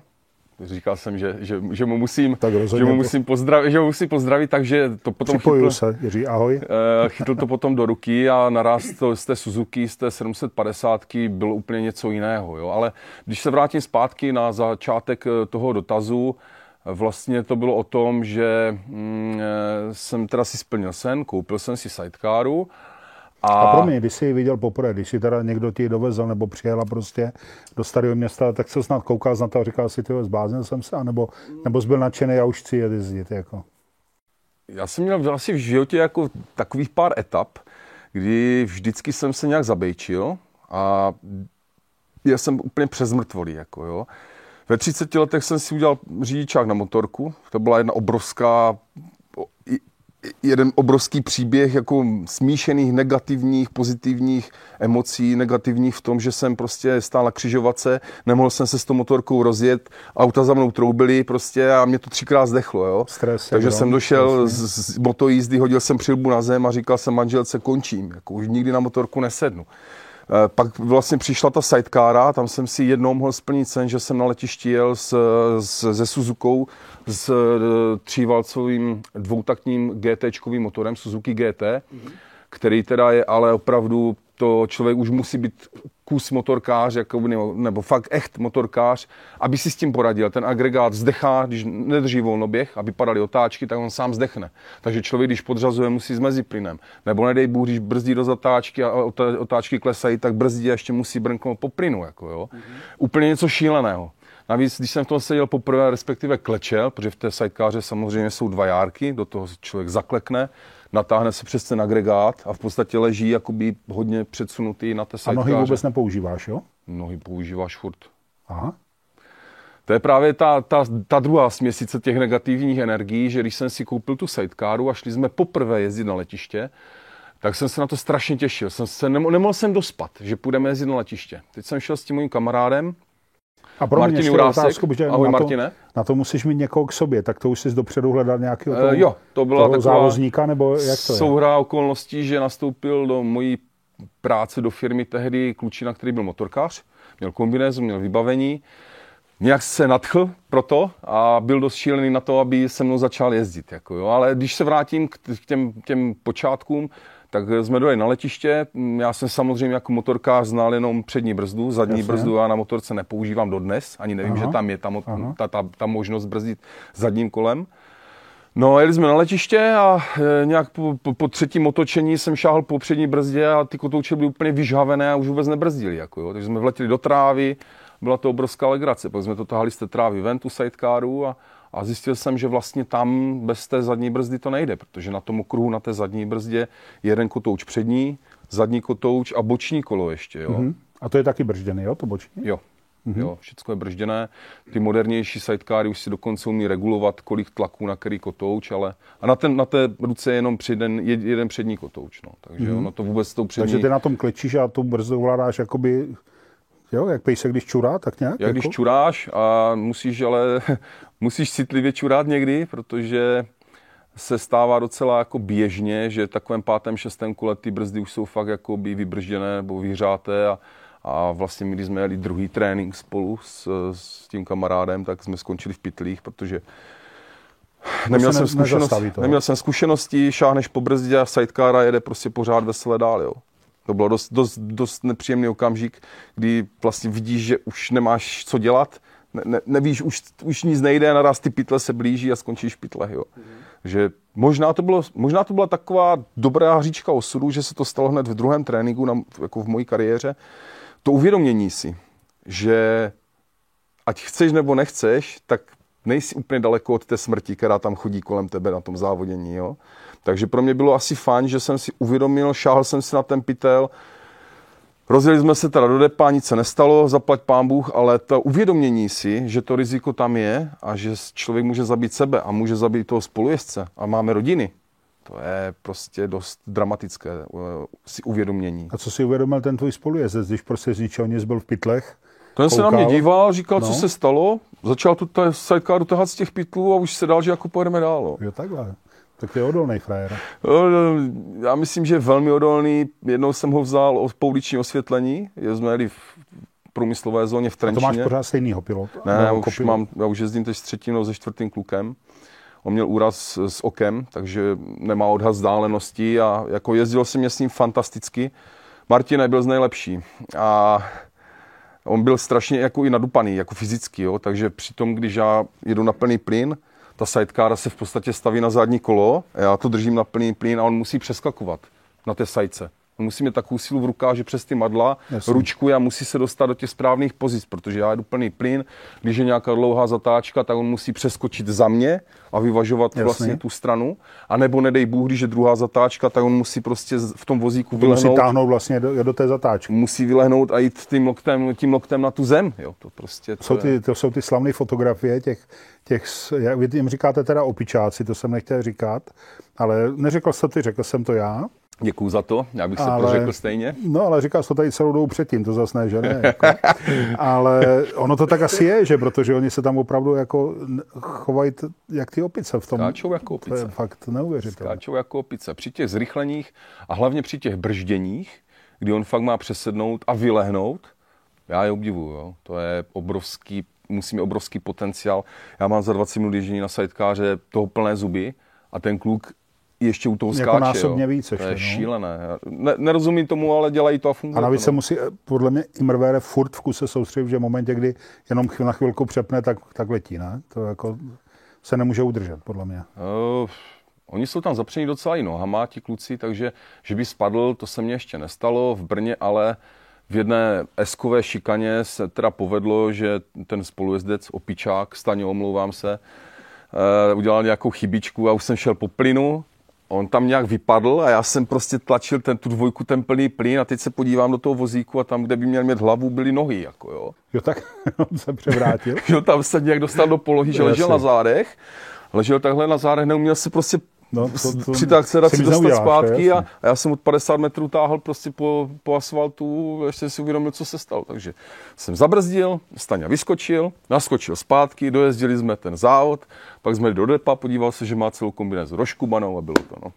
Říkal jsem, že, že, že mu musím, že mu musím, pozdravit, že mu musím pozdravit, takže to potom chytl, se, Jiří, ahoj. Chytl to potom do ruky a naraz to z té Suzuki, z té sedm set padesát bylo úplně něco jiného. Jo? Ale když se vrátím zpátky na začátek toho dotazu, vlastně to bylo o tom, že mm, jsem teda si splnil sen, koupil jsem si sidecaru. A, a pro mě, když jsi ji viděl poprvé, když si teda někdo ti dovezl nebo přijela prostě do Starého Města, tak se snad kouká na to a říkal si, tyhle, zbláznil jsem se, anebo, nebo jsi byl nadšený a už chci jet jezdit, jako. Já jsem měl asi v životě jako takových pár etap, kdy vždycky jsem se nějak zabejčil a já jsem úplně přezmrtvolý, jako jo. Ve třiceti letech jsem si udělal řidičák na motorku, to byla jedna obrovská... jeden obrovský příběh jako smíšených negativních, pozitivních emocí, negativních v tom, že jsem prostě stál na křižovatce, nemohl jsem se s tou motorkou rozjet, auta za mnou troubily prostě a mě to třikrát zdechlo, jo. Stres, takže jo, jsem došel z, z motojízdy, hodil jsem přilbu na zem a říkal jsem manželce, končím, jako už nikdy na motorku nesednu. E, pak vlastně přišla ta sidecara, tam jsem si jednou mohl splnit sen, že jsem na letišti jel s, s, se Suzukou, s třívalcovým dvoutaktním GTčkovým motorem, Suzuki G T, mm-hmm. který teda je ale opravdu, to člověk už musí být kus motorkář, jako, nebo, nebo fakt echt motorkář, aby si s tím poradil. Ten agregát zdechá, když nedrží volnoběh, aby padaly otáčky, tak on sám zdechne. Takže člověk, když podřazuje, musí s meziplynem. Nebo nedej Bůh, když brzdí do zatáčky a otáčky klesají, tak brzdí a ještě musí brnknout po plynu. Jako, jo. Mm-hmm. Úplně něco šíleného. Navíc, když jsem v tom seděl poprvé, respektive klečel, protože v té sidekáře samozřejmě jsou dva járky, do toho člověk zaklekne, natáhne se přes ten agregát a v podstatě leží jakoby hodně předsunutý na té sidekáře. A nohy vůbec nepoužíváš, jo? Nohy používáš furt. Aha. To je právě ta, ta, ta druhá směsice těch negativních energií, že když jsem si koupil tu sidekáru a šli jsme poprvé jezdit na letiště, tak jsem se na to strašně těšil. Jsem se, nemohl, nemohl jsem dospat, že půjdeme jezdit na letiště. Teď jsem šel s tím mojím kamarádem, a pro mě ještě otázku, protože ahoj, na, to, na to musíš mít někoho k sobě, tak to už jsi dopředu hledal nějakého toho, e, jo, to byla toho závozníka, nebo jak to je? Souhra okolností, že nastoupil do mojí práce, do firmy tehdy Klučina, který byl motorkář, měl kombinézu, měl vybavení, nějak se nadchl proto a byl dost šílený na to, aby se mnou začal jezdit. Jako jo. Ale když se vrátím k těm, těm počátkům, tak jsme dojeli na letiště, já jsem samozřejmě jako motorkář znal jenom přední brzdu, zadní Jasně. brzdu já na motorce nepoužívám dodnes, ani nevím, Aha. že tam je ta, mo- ta, ta, ta možnost brzdit zadním kolem. No jeli jsme na letiště a e, nějak po, po, po třetím otočení jsem šáhl po přední brzdě a ty kotouče byly úplně vyžhavené a už vůbec nebrzdili, jako jo. Takže jsme vletěli do trávy, byla to obrovská legrace, pak jsme to tahali z té trávy ven, tu sidecaru a A zjistil jsem, že vlastně tam bez té zadní brzdy to nejde, protože na tom okruhu, na té zadní brzdě je jeden kotouč přední, zadní kotouč a boční kolo ještě, jo. Mm-hmm. A to je taky brzděný, jo, to boční? Jo. Mm-hmm. Jo, všecko je bržděné. Ty modernější sidecary už si dokonce umí regulovat, kolik tlaků na který kotouč, ale a na, ten, na té ruce je jenom jeden, jeden přední kotouč. No. Takže mm-hmm. ono to vůbec tou přední... Takže ty na tom klečíš a tu brzdu ovládáš jakoby... Jo, jak pejsek, když čurá, tak nějak? Jak jako? Když čuráš a musíš, ale musíš citlivě čurát někdy, protože se stává docela jako běžně, že v takovém pátém, šestém kole ty brzdy už jsou fakt jakoby vybržděné nebo vyhřáté a, a vlastně my, když jsme jeli druhý trénink spolu s, s tím kamarádem, tak jsme skončili v pytlích, protože neměl, jsem, ne, zkušenost, neměl jsem zkušenosti, šáhneš po brzdě a sidecara jede prostě pořád vesele dál, jo. To bylo dost, dost, dost nepříjemný okamžik, kdy vlastně vidíš, že už nemáš co dělat, ne, ne, nevíš, už, už nic nejde, naraz ty pytle se blíží a skončíš v pytlech. Jo. Mm. Že možná, to bylo, možná to byla taková dobrá hříčka osudu, že se to stalo hned v druhém tréninku, na, jako v mojí kariéře. To uvědomění si, že ať chceš nebo nechceš, tak nejsi úplně daleko od té smrti, která tam chodí kolem tebe na tom závodění. Jo? Takže pro mě bylo asi fajn, že jsem si uvědomil, šáhl jsem si na ten pytel, rozjeli jsme se teda do depa, nic se nestalo, zaplať pán Bůh, ale to uvědomění si, že to riziko tam je a že člověk může zabít sebe a může zabít toho spolujezdce a máme rodiny. To je prostě dost dramatické si uvědomění. A co si uvědomil ten tvůj spolujezdec, když prostě z ničeho nic byl v pytlech? Ten se na mě díval, říkal, no. co se stalo, začal tu sidecaru tahat z těch pytlů a už se dál, že jako pojedeme dál. Jo, takhle. Tak je odolný frajer. Já myslím, že je velmi odolný. Jednou jsem ho vzal od pouliční osvětlení. Jsme jeli v průmyslové zóně v Trenčině. A to máš pořád stejnýho pilota? Ne, já už, mám, já už jezdím teď s třetinou, se čtvrtým klukem. On měl úraz s okem, takže nemá odhad vzdálenosti a jako jezdil jsem mě s ním fantasticky. Martin byl z nejlepší. A on byl strašně jako i nadupaný, jako fyzicky, jo? Takže přitom, když já jedu na plný plyn, ta sidecara se v podstatě staví na zadní kolo, já to držím na plný plyn a on musí přeskakovat na té sidece. On musí mít takovou sílu v rukách, že přes ty madla, Jasný. ručku a musí se dostat do těch správných pozic, protože já jedu plný plyn, když je nějaká dlouhá zatáčka, tak on musí přeskočit za mě a vyvažovat Jasný. vlastně tu stranu. A nebo nedej Bůh, když je druhá zatáčka, tak on musí prostě v tom vozíku vylehnout. Musí táhnout vlastně do, do té zatáčky. Musí vylehnout a jít tím loktem, tím loktem na tu zem. Jo, to, prostě to, jsou ty, to jsou ty slavné fotografie těch, těch, jak vy jim říkáte teda opičáci, to jsem nechtěl říkat, ale neřekl jsem ty, řekl jsem to já. Děkuju za to, já bych se ale, prořekl stejně. No, ale říkáš to tady celou dobu předtím, to zas ne, že ne. Jako. Ale ono to tak asi je, že? Protože oni se tam opravdu jako chovají t- jak ty opice v tom. Skáčou jako opice. To je fakt neuvěřitelné. Skáčou jako opice. Při těch zrychleních a hlavně při těch bržděních, kdy on fakt má přesednout a vylehnout, já je obdivuju, jo. To je obrovský, musím obrovský potenciál. Já mám za dvacet minut ježdění na sidecaře toho plné zuby a ten kluk ještě u toho skáče, jako násobně více. To je šílené. Ne, nerozumím tomu, ale dělají to a funguje. A navíc se musí, podle mě, Imrvére furt v kuse soustředit, že v momentě, kdy jenom chvíl, na chvilku přepne, tak, tak letí, ne? To jako se nemůže udržet, podle mě. Uh, oni jsou tam zapření docela i nohama, ti kluci, takže, že by spadl, to se mně ještě nestalo v Brně, ale v jedné eskové šikaně se teda povedlo, že ten spolujezdec, opičák, Staně, omlouvám se, uh, udělal nějakou chybičku a už jsem šel po plynu. On tam nějak vypadl a já jsem prostě tlačil ten, tu dvojku, ten plný plyn a teď se podívám do toho vozíku a tam, kde by měl mít hlavu, byly nohy, jako jo. Jo, tak on se převrátil. Jo, tam se nějak dostal do polohy, že ležel na zádech, ležel takhle na zádech, neuměl se prostě no, přitáhnout se dostat neuděláš, zpátky a, a já jsem od padesát metrů táhl prostě po, po asfaltu, ještě si uvědomil, co se stalo. Takže jsem zabrzdil, Staňa vyskočil, naskočil zpátky, dojezdili jsme ten závod, pak jsme jeli do depa, podíval se, že má celou kombinaci roškubanou a bylo to, no.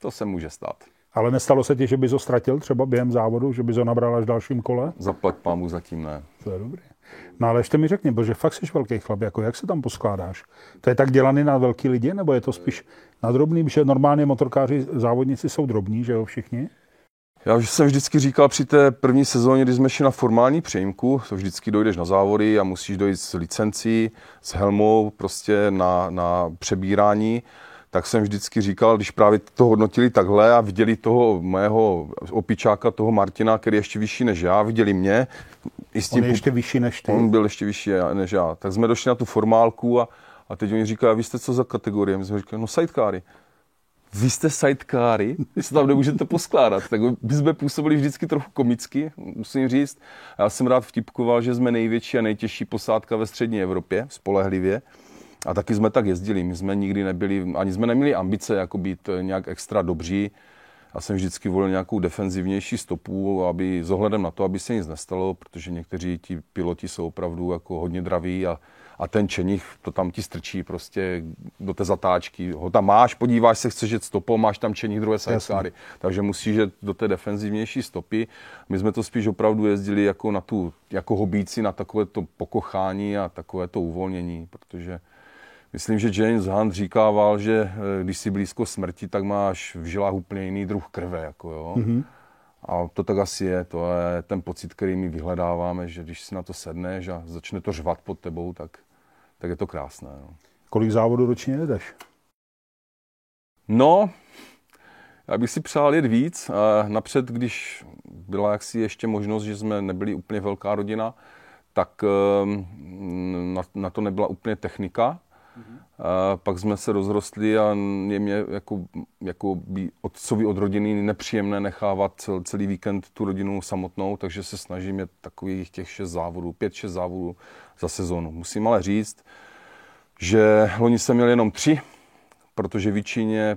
To se může stát. Ale nestalo se ti, že bys ho ztratil třeba během závodu, že bys ho nabral až v dalším kole? Zaplať pámu, zatím ne. To je dobrý. No ale ještě mi řekni, protože fakt jsi velký chlap, jako jak se tam poskládáš? To je tak dělaný na velký lidi, nebo je to spíš na drobný, protože normálně motorkáři, závodníci jsou drobní, že jo, všichni? Já jsem vždycky říkal při té první sezóně, když jsme šli na formální přejímku, to vždycky dojdeš na závody a musíš dojít s licencí, s helmou, prostě na, na přebírání. Tak jsem vždycky říkal, když právě to hodnotili takhle a viděli toho mého opičáka, toho Martina, který je ještě vyšší než já, viděli mě. I s tím on je ještě vyšší než ty. On byl ještě vyšší než já. Tak jsme došli na tu formálku a, a teď oni říkají, vy jste co za kategorie? My jsme říkali, no sidecary. vy jste sidecary, se tam nemůžete poskládat. Tak my jsme působili vždycky trochu komicky, musím říct. Já jsem rád vtipkoval, že jsme největší a nejtěžší posádka ve střední Evropě, spolehlivě. A taky jsme tak jezdili. My jsme nikdy nebyli, ani jsme neměli ambice jako být nějak extra dobří. Já jsem vždycky volil nějakou defenzivnější stopu, aby s ohledem na to, aby se nic nestalo, protože někteří ti piloti jsou opravdu jako hodně draví a, a ten čenich to tam ti strčí prostě do té zatáčky. Ho tam máš, podíváš se, chceš jet stopou, máš tam čenich druhé sidecary. Takže musíš jet do té defenzivnější stopy. My jsme to spíš opravdu jezdili jako na tu, jako hobíci, na takové to pokochání a takové to uvolnění, protože myslím, že James Hunt říkával, že když jsi blízko smrti, tak máš v žilách úplně jiný druh krve. Jako jo. Mm-hmm. A to tak asi je. To je ten pocit, který my vyhledáváme, že když si na to sedneš a začne to řvat pod tebou, tak, tak je to krásné. No. Kolik závodů ročně jedeš? No, já bych si přál jet víc. Napřed, když byla jaksi ještě možnost, že jsme nebyli úplně velká rodina, tak na, na to nebyla úplně technika. A pak jsme se rozrostli a je mě jako, jako otcovi od rodiny nepříjemné nechávat cel, celý víkend tu rodinu samotnou, takže se snažím jet takových těch šest závodů, pět, šest závodů za sezónu. Musím ale říct, že loni jsem měl jenom tři, protože v Číně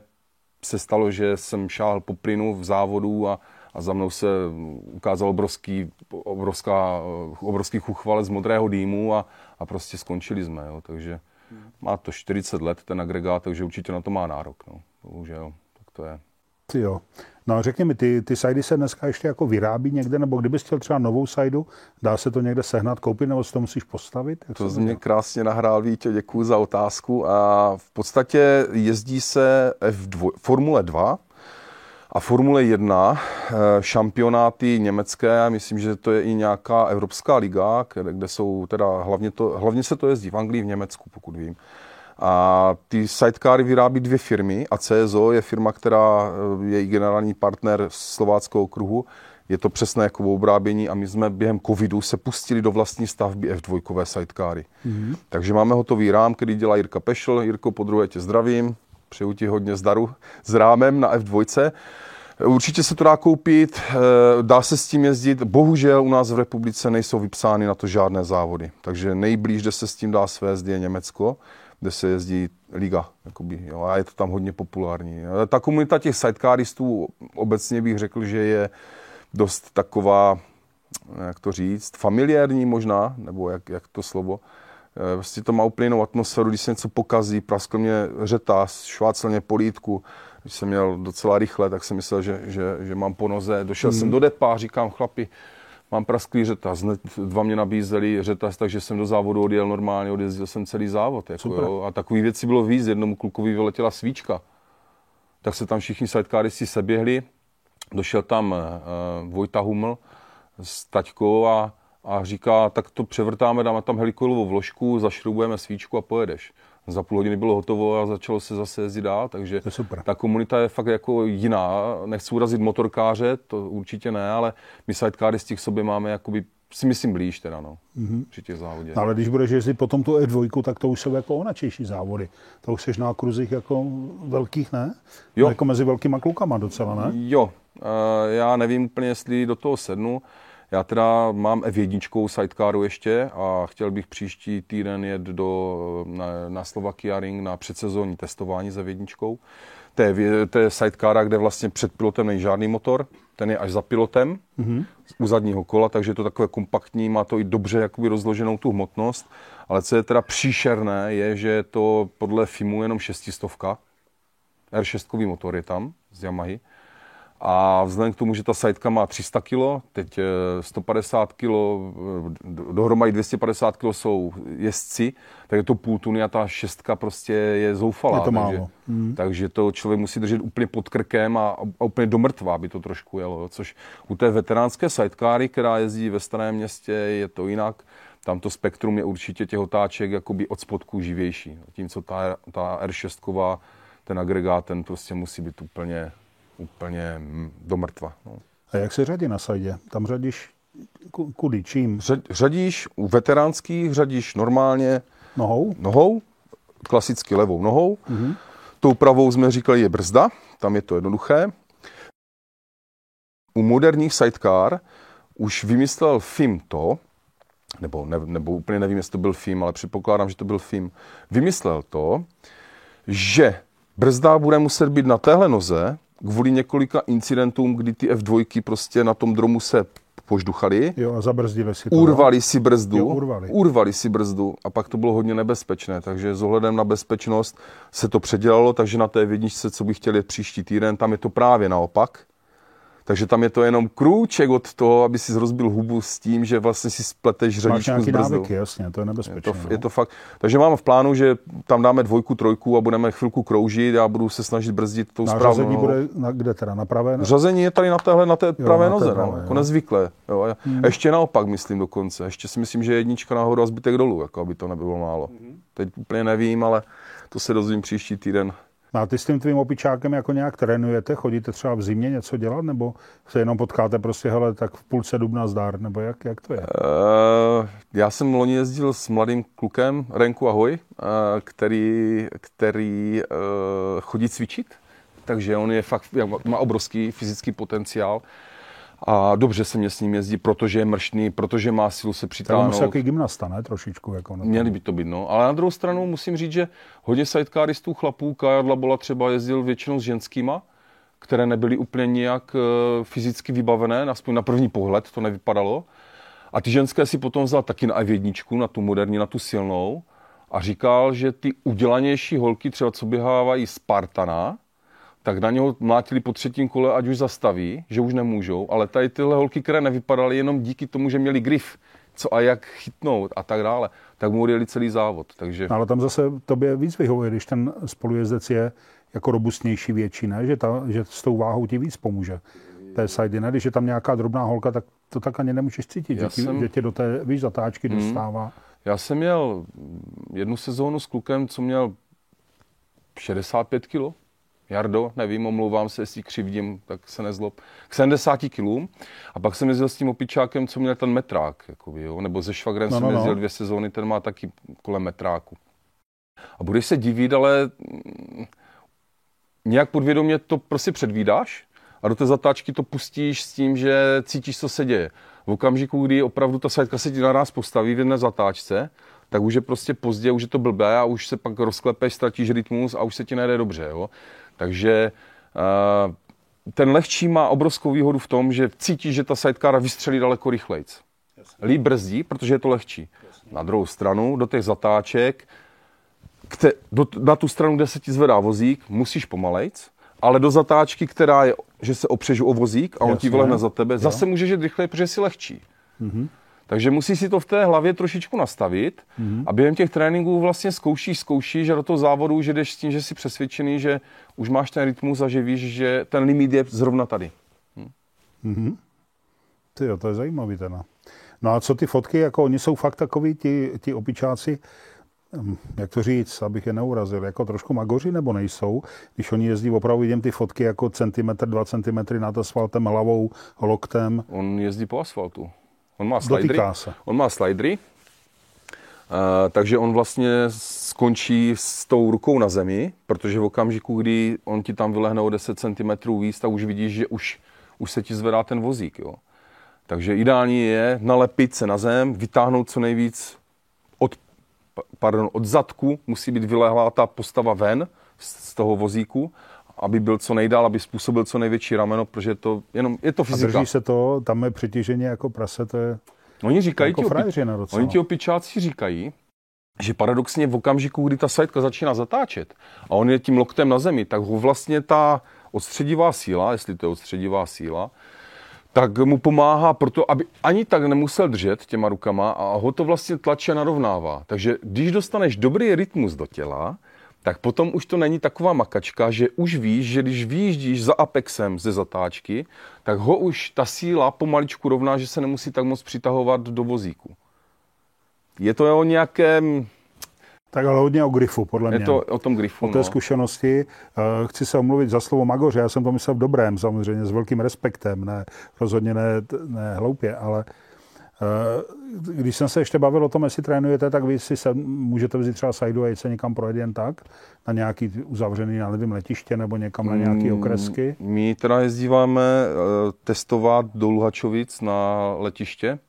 se stalo, že jsem šáhl po plynu v závodu a, a za mnou se ukázal obrovský, obrovská, obrovský chuchvalec z modrého dýmu a, a prostě skončili jsme, jo, takže má to čtyřicet let ten agregát, takže určitě na to má nárok, no. Bohužel, tak to je. Jo. No a řekni mi, ty, ty sajdy se dneska ještě jako vyrábí někde, nebo kdybys chtěl třeba novou sajdu, dá se to někde sehnat, koupit, nebo si to musíš postavit? Jak to jsi mě krásně nahrál, Vítě, děkuju za otázku. A v podstatě jezdí se F dva, Formule dva a Formule jedna, šampionáty německé, myslím, že to je i nějaká evropská liga, kde jsou teda, hlavně, to, hlavně se to jezdí v Anglii, v Německu, pokud vím. A ty sidecary vyrábí dvě firmy a C S O je firma, která je i generální partner Slováckého okruhu. Je to přesné jako obrábění a my jsme během covidu se pustili do vlastní stavby F dvě sidecary. Mm-hmm. Takže máme hotový rám, který dělá Jirka Pešel. Jirko, podruhé tě zdravím. Přeju ti hodně zdaru s rámem na F dvě. Určitě se to dá koupit, dá se s tím jezdit. Bohužel u nás v republice nejsou vypsány na to žádné závody. Takže nejblíž, kde se s tím dá svést, je Německo, kde se jezdí liga. Jakoby, jo, a je to tam hodně populární. Ta komunita těch sidecaristů obecně bych řekl, že je dost taková, jak to říct, familiární možná, nebo jak, jak to slovo. Vlastně to má úplně jinou atmosféru, když se něco pokazí, praskl mě řetáz, švácl mě polítku. Když jsem měl docela rychle, tak jsem myslel, že, že, že mám po noze. Došel hmm. jsem do depa, říkám chlapi, mám prasklý řetáz. Dva mě nabízeli řetáz, takže jsem do závodu odjel normálně, odjezdil jsem celý závod. Jako, jo. A takových věcí bylo víc, jednomu klukovi vyletěla svíčka. Tak se tam všichni sidecaristi seběhli, došel tam uh, Vojta Huml s taťkou a A říká, tak to převrtáme, dáme tam helikoilovou vložku, zašroubujeme svíčku a pojedeš. Za půl hodiny bylo hotovo a začalo se zase jezdit dál, takže ta komunita je fakt jako jiná. Nechci urazit motorkáře, to určitě ne, ale my sidecary z těch sobě máme jakoby, si myslím, blíž teda, no, mm-hmm. při těch závodě. Ale když budeš jezdit potom tu F dvě, tak to už jsou jako onačejší závody. To už seš na kruzích jako velkých, ne? Jo. Jako mezi velkýma klukama docela, ne? Jo, já nevím úplně, jestli do toho sednu. Já teda mám F jedničkou sidecaru ještě a chtěl bych příští týden jet do, na, na Slovakia Ring na předsezónní testování s F jedničkou. To je, to je sidecara, kde vlastně před pilotem není žádný motor, ten je až za pilotem mm-hmm. u zadního kola, takže je to takové kompaktní, má to i dobře jakoby rozloženou tu hmotnost, ale co je teda příšerné, je, že je to podle F I M U jenom šestistovka, R šest motor je tam z Yamahy. A vzhledem k tomu, že ta sideka má tři sta kilo, teď sto padesát kilo, dohromady dvě stě padesát kilo jsou jezdci, tak je to půl tuny a ta šestka prostě je zoufalá. Je to málo. Takže, mm. takže to člověk musí držet úplně pod krkem a, a úplně do mrtva, aby to trošku jelo. Což u té veteránské sidecary, která jezdí ve Starém Městě, je to jinak. Tam to spektrum je určitě těch otáček jakoby od spodku živější. Tímco ta, ta R šest, ten agregát, ten prostě musí být úplně... úplně do mrtva. No. A jak se řadí na sajdě? Tam řadíš kudy, čím? Řadíš u veteránských, řadíš normálně nohou, nohou klasicky levou nohou. Mm-hmm. Tou pravou jsme říkali je brzda, tam je to jednoduché. U moderních sidecar už vymyslel F I M to, nebo, ne, nebo úplně nevím, jestli to byl F I M, ale předpokládám, že to byl F I M, vymyslel to, že brzda bude muset být na téhle noze kvůli několika incidentům, kdy ty F dvě prostě na tom dromu se požduchali, jo, a zabrzdili si to, urvali no? si brzdu, jo, urvali. urvali si brzdu a pak to bylo hodně nebezpečné, takže s ohledem na bezpečnost se to předělalo, takže na té jedničce, co bych chtěl je příští týden, tam je to právě naopak. Takže tam je to jenom krůček od toho, aby si rozbil hubu s tím, že vlastně si spleteš řadičku s brzdou. Návyky, jasně, to je nebezpečné. Je to, je to fakt. Takže mám v plánu, že tam dáme dvojku, trojku a budeme chvilku kroužit a budu se snažit brzdit tou správnou. Řazení bude na, kde teda? Na pravé? Ne? Řazení je tady na téhle, na té jo, pravé na noze, pravé, no, jako nezvyklé. Jo. A hmm. ještě naopak myslím dokonce. Ještě si myslím, že jednička nahoru a zbytek dolů, jako aby to nebylo málo. Hmm. Teď úplně nevím, ale to se dozvím příští týden. No a ty s tím tvým opičákem jako nějak trénujete? Chodíte třeba v zimě něco dělat? Nebo se jenom potkáte prostě, hele, tak v půlce dubna zdár? Nebo jak, jak to je? Uh, já jsem loni jezdil s mladým klukem, Renku ahoj, uh, který, který uh, chodí cvičit. Takže on je fakt, má obrovský fyzický potenciál. A dobře se mě s ním jezdí, protože je mrštný, protože má sílu se přitáhnout. Tam musí jaký gymnasta, ne? Trošičku. Jako měli by to být, no. Ale na druhou stranu musím říct, že hodně sidecaristů chlapů, Kaja Dlabola třeba jezdil většinou s ženskýma, které nebyly úplně nějak fyzicky vybavené, aspoň na první pohled to nevypadalo. A ty ženské si potom vzal taky na jedničku, na tu moderní, na tu silnou. A říkal, že ty udělanější holky, třeba co běhávají Spartana, tak na něho mlátili po třetím kole, ať už zastaví, že už nemůžou, ale tady tyhle holky, které nevypadaly jenom díky tomu, že měli grif, co a jak chytnout a tak dále, tak mu odjeli celý závod. Takže... Ale tam zase tobě víc vyhovuje, když ten spolujezdec je jako robustnější větší, ne? Že, ta, že s tou váhou ti víc pomůže. Té sajdy, ne? Když je tam nějaká drobná holka, tak to tak ani nemůžeš cítit, že, jsem... že tě do té, víš, zatáčky hmm. dostává. Já jsem měl jednu sezónu s klukem, co měl šedesát pět kilo. Jardo, nevím, omlouvám se, jestli křivdím, tak se nezlob, k sedmdesáti kilům. A pak jsem jezdil s tím opičákem, co měl ten metrák, jakoby, jo? Nebo ze švagrem no, jsem no, jezdil no. dvě sezóny, ten má taky kolem metráku. A budeš se divit, ale nějak podvědomě to prostě předvídáš a do té zatáčky to pustíš s tím, že cítíš, co se děje. V okamžiku, kdy opravdu ta sidecar se ti naraz postaví v jedné zatáčce, tak už je prostě pozdě, už je to blbé a už se pak rozklepeš, ztratíš rytmus a už se ti nejde dobře, jo? Takže uh, ten lehčí má obrovskou výhodu v tom, že cítíš, že ta sidecar vystřelí daleko rychlejc. Líp brzdí, protože je to lehčí. Jasně. Na druhou stranu, do těch zatáček, kte, do, na tu stranu, kde se ti zvedá vozík, musíš pomalejc, ale do zatáčky, která je, že se opřežu o vozík a on Jasně. ti vlehne za tebe, jo. Zase můžeš jít rychleji, protože jsi lehčí. Mm-hmm. Takže musíš si to v té hlavě trošičku nastavit mm-hmm. a během těch tréninků vlastně zkoušíš, zkoušíš a do toho závodu, že jdeš s tím, že jsi přesvědčený, že už máš ten rytmus a že víš, že ten limit je zrovna tady. Hm. Mm-hmm. Tyjo, to je zajímavý teda. No a co ty fotky, jako oni jsou fakt takový, ti, ti opičáci, jak to říct, abych je neurazil, jako trošku magoři nebo nejsou, když oni jezdí opravdu, vidím ty fotky jako centimetr, dva centimetry nad asfaltem, hlavou, loktem. On jezdí po asfaltu. On má slidery, on má slidery uh, takže on vlastně skončí s tou rukou na zemi, protože v okamžiku, kdy on ti tam vylehne o deset centimetrů víc, tak už vidíš, že už, už se ti zvedá ten vozík. Jo. Takže ideální je nalepit se na zem, vytáhnout co nejvíc od, pardon, od zadku, musí být vylehlá ta postava ven z, z toho vozíku, aby byl co nejdál, aby způsobil co největší rameno, protože to jenom, je to fyzika. A drží se to, tam je přetížení jako prase, to je oni říkají jako frajeřina docela. Oni ti opičáci říkají, že paradoxně v okamžiku, kdy ta sidecar začíná zatáčet a on je tím loktem na zemi, tak ho vlastně ta odstředivá síla, jestli to je odstředivá síla, tak mu pomáhá proto, aby ani tak nemusel držet těma rukama a ho to vlastně tlače narovnává. Takže když dostaneš dobrý rytmus do těla, tak potom už to není taková makačka, že už víš, že když vyjíždíš za apexem ze zatáčky, tak ho už ta síla pomaličku rovná, že se nemusí tak moc přitahovat do vozíku. Je to o nějakém... Tak ale hodně o grifu, podle mě. Je to o tom grifu, O té no. zkušenosti. Chci se omluvit za slovo magoře, já jsem to myslel v dobrém, samozřejmě, s velkým respektem, ne, rozhodně ne, ne hloupě, ale Když jsem se ještě bavil o tom, jestli trénujete, tak vy si se, můžete vzít třeba sajdu a jít se někam projet jen tak? Na nějaký uzavřený, já nevím, letiště nebo někam na nějaké okresky? My teda jezdíváme testovat do Luhačovic na letiště.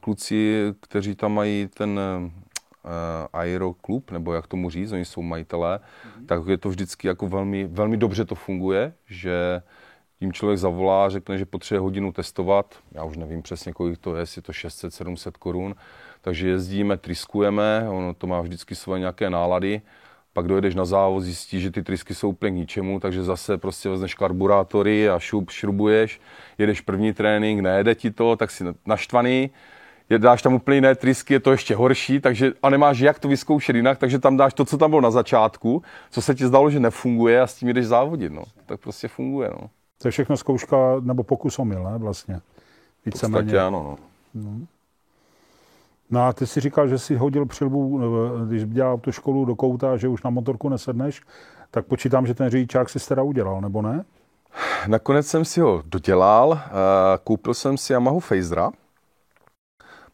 Kluci, kteří tam mají ten aeroklub, nebo jak tomu říct, oni jsou majitelé, mm. tak je to vždycky jako velmi, velmi dobře to funguje, že tím člověk zavolá, řekne, že potřebuje hodinu testovat, já už nevím přesně, kolik to je, jestli je to šest set sedm set korun, takže jezdíme, triskujeme, ono to má vždycky svoje nějaké nálady, pak dojedeš na závod, zjistíš, že ty trysky jsou úplně k ničemu, takže zase prostě vezneš karburátory a šup, šrubuješ, jedeš první trénink, nejede ti to, tak jsi naštvaný, dáš tam úplně jiné trysky, je to ještě horší, takže, a nemáš jak to vyzkoušet jinak, takže tam dáš to, co tam bylo na začátku, co se ti zdálo, že nefunguje a s tím jdeš závodit, no. Tak prostě funguje, no. To je všechno zkouška, nebo pokus omyl, ne, vlastně. V podstatě ano, no. no. No a ty si říkal, že jsi hodil přilbu, když dělal tu školu do kouta, že už na motorku nesedneš, tak počítám, že ten řidičák si teda udělal, nebo ne? Nakonec jsem si ho dodělal, koupil jsem si Yamahu Phasera.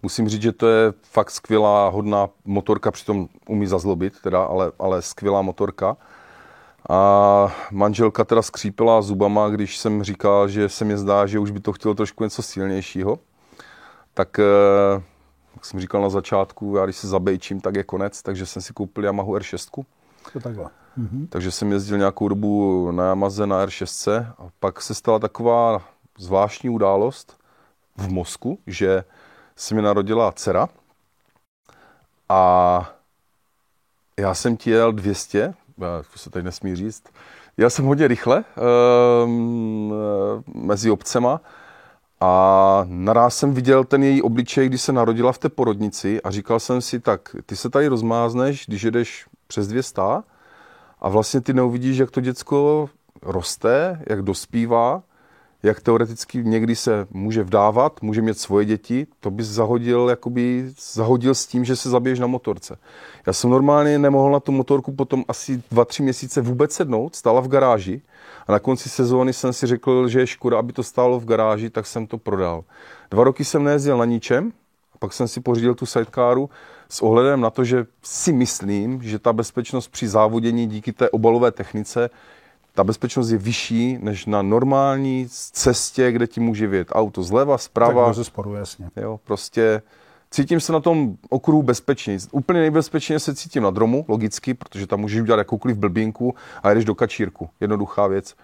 Musím říct, že to je fakt skvělá, hodná motorka, přitom umí zazlobit, teda, ale, ale skvělá motorka. A manželka teda skřípila zubama, když jsem říkal, že se mi zdá, že už by to chtělo trošku něco silnějšího. Tak, jak jsem říkal na začátku, já když se zabejčím, tak je konec, takže jsem si koupil Yamahu er šest. To takhle. Mhm. Takže jsem jezdil nějakou dobu na Yamaze na er šest. A pak se stala taková zvláštní událost v mozku, že se mi narodila dcera a já jsem ti jel dvě stě, to se tady nesmí říct, jel jsem hodně rychle um, mezi obcema a naraz jsem viděl ten její obličej, když se narodila v té porodnici a říkal jsem si, tak ty se tady rozmázneš, když jedeš přes dvě stě a vlastně ty neuvidíš, jak to děcko roste, jak dospívá, jak teoreticky někdy se může vdávat, může mít svoje děti, to bys zahodil, jakoby, zahodil s tím, že se zabiješ na motorce. Já jsem normálně nemohl na tu motorku potom asi dva, tři měsíce vůbec sednout, stála v garáži a na konci sezóny jsem si řekl, že je škoda, aby to stálo v garáži, tak jsem to prodal. Dva roky jsem nejezdil na ničem, pak jsem si pořídil tu sidecaru s ohledem na to, že si myslím, že ta bezpečnost při závodění díky té obalové technice ta bezpečnost je vyšší než na normální cestě, kde ti může vyjet auto zleva, zprava. Tak rozesporu, jasně. Jo, prostě cítím se na tom okruhu bezpečně. Úplně nejbezpečně se cítím na dromu, logicky, protože tam můžeš udělat jakoukoliv blbinku a jedeš do kačírku. Jednoduchá věc.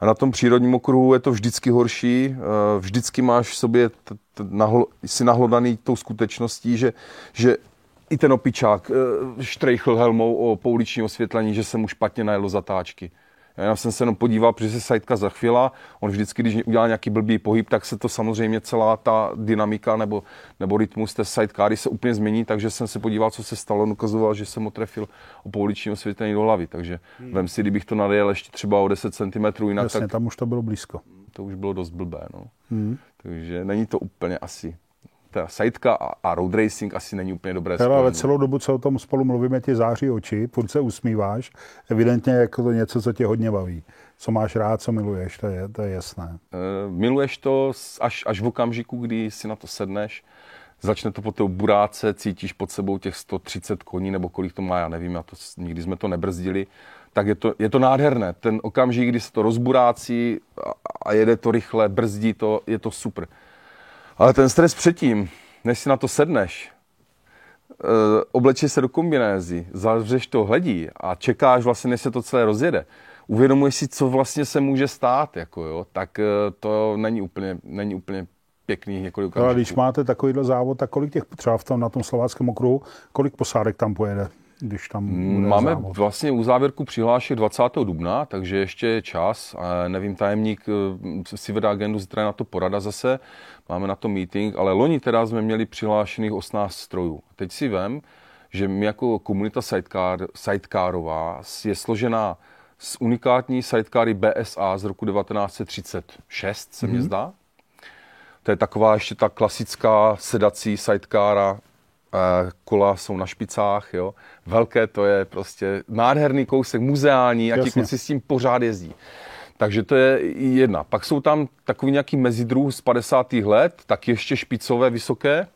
A na tom přírodním okruhu je to vždycky horší. Vždycky máš v sobě, jsi nahlodaný tou skutečností, že... že i ten opičák štrejchl helmou o pouliční osvětlení, že se mu špatně najelo zatáčky. Já jsem se jenom podíval, protože se Sidecar zachvěla, on vždycky, když udělal nějaký blbý pohyb, tak se to samozřejmě celá ta dynamika nebo, nebo rytmus té Sidecary se úplně změní, takže jsem se podíval, co se stalo, on ukazoval, že jsem otrefil o pouliční osvětlení do hlavy, takže hmm. vem si, kdybych to nadejel ještě třeba o deset centimetrů jinak. Jasně, tak tam už to bylo blízko. To už bylo dost blbé, no. Hmm. Takže není to úplně asi. Ta sidecar a road racing asi není úplně dobré spojení. Ale celou dobu, co o tom spolu mluvíme, ti září oči, furt se usmíváš. Evidentně je to něco, co tě hodně baví. Co máš rád, co miluješ, to je, to je jasné. E, miluješ to až, až v okamžiku, kdy si na to sedneš, začne to po té buráce, cítíš pod sebou těch sto třicet koní, nebo kolik to má, já nevím, já to, nikdy jsme to nebrzdili. Tak je to, je to nádherné. Ten okamžik, kdy se to rozburácí a, a jede to rychle, brzdí to, je to super. Ale ten stres předtím, než si na to sedneš, oblečeš se do kombinézy, zavřeš to hledí a čekáš vlastně, než se to celé rozjede. Uvědomuješ si, co vlastně se může stát, jako jo, tak to není úplně, není úplně pěkný několik okamžiků. Ale když máte takovýhle závod, tak kolik těch třeba v tom, na tom Slováckém okruhu, kolik posádek tam pojede, když tam bude Máme závod? Vlastně uzávěrku přihlášek dvacátého dubna, takže ještě je čas. Nevím, tajemník si vedá agendu, zítra na to porada zase. Máme na to meeting, ale loni teda jsme měli přihlášených osmnáct strojů. Teď si vem, že my jako komunita sidecar, sidecarová je složená z unikátní sidecary bé es á z roku devatenáct set třicet šest, se mm-hmm. mě zdá. To je taková ještě ta klasická sedací sidecara. Kola jsou na špicách, jo. Velké to je prostě nádherný kousek, muzeální. Jasně. A ti kluci s tím pořád jezdí. Takže to je jedna. Pak jsou tam takový nějaký mezidruh z padesátých let, tak ještě špicové, vysoké.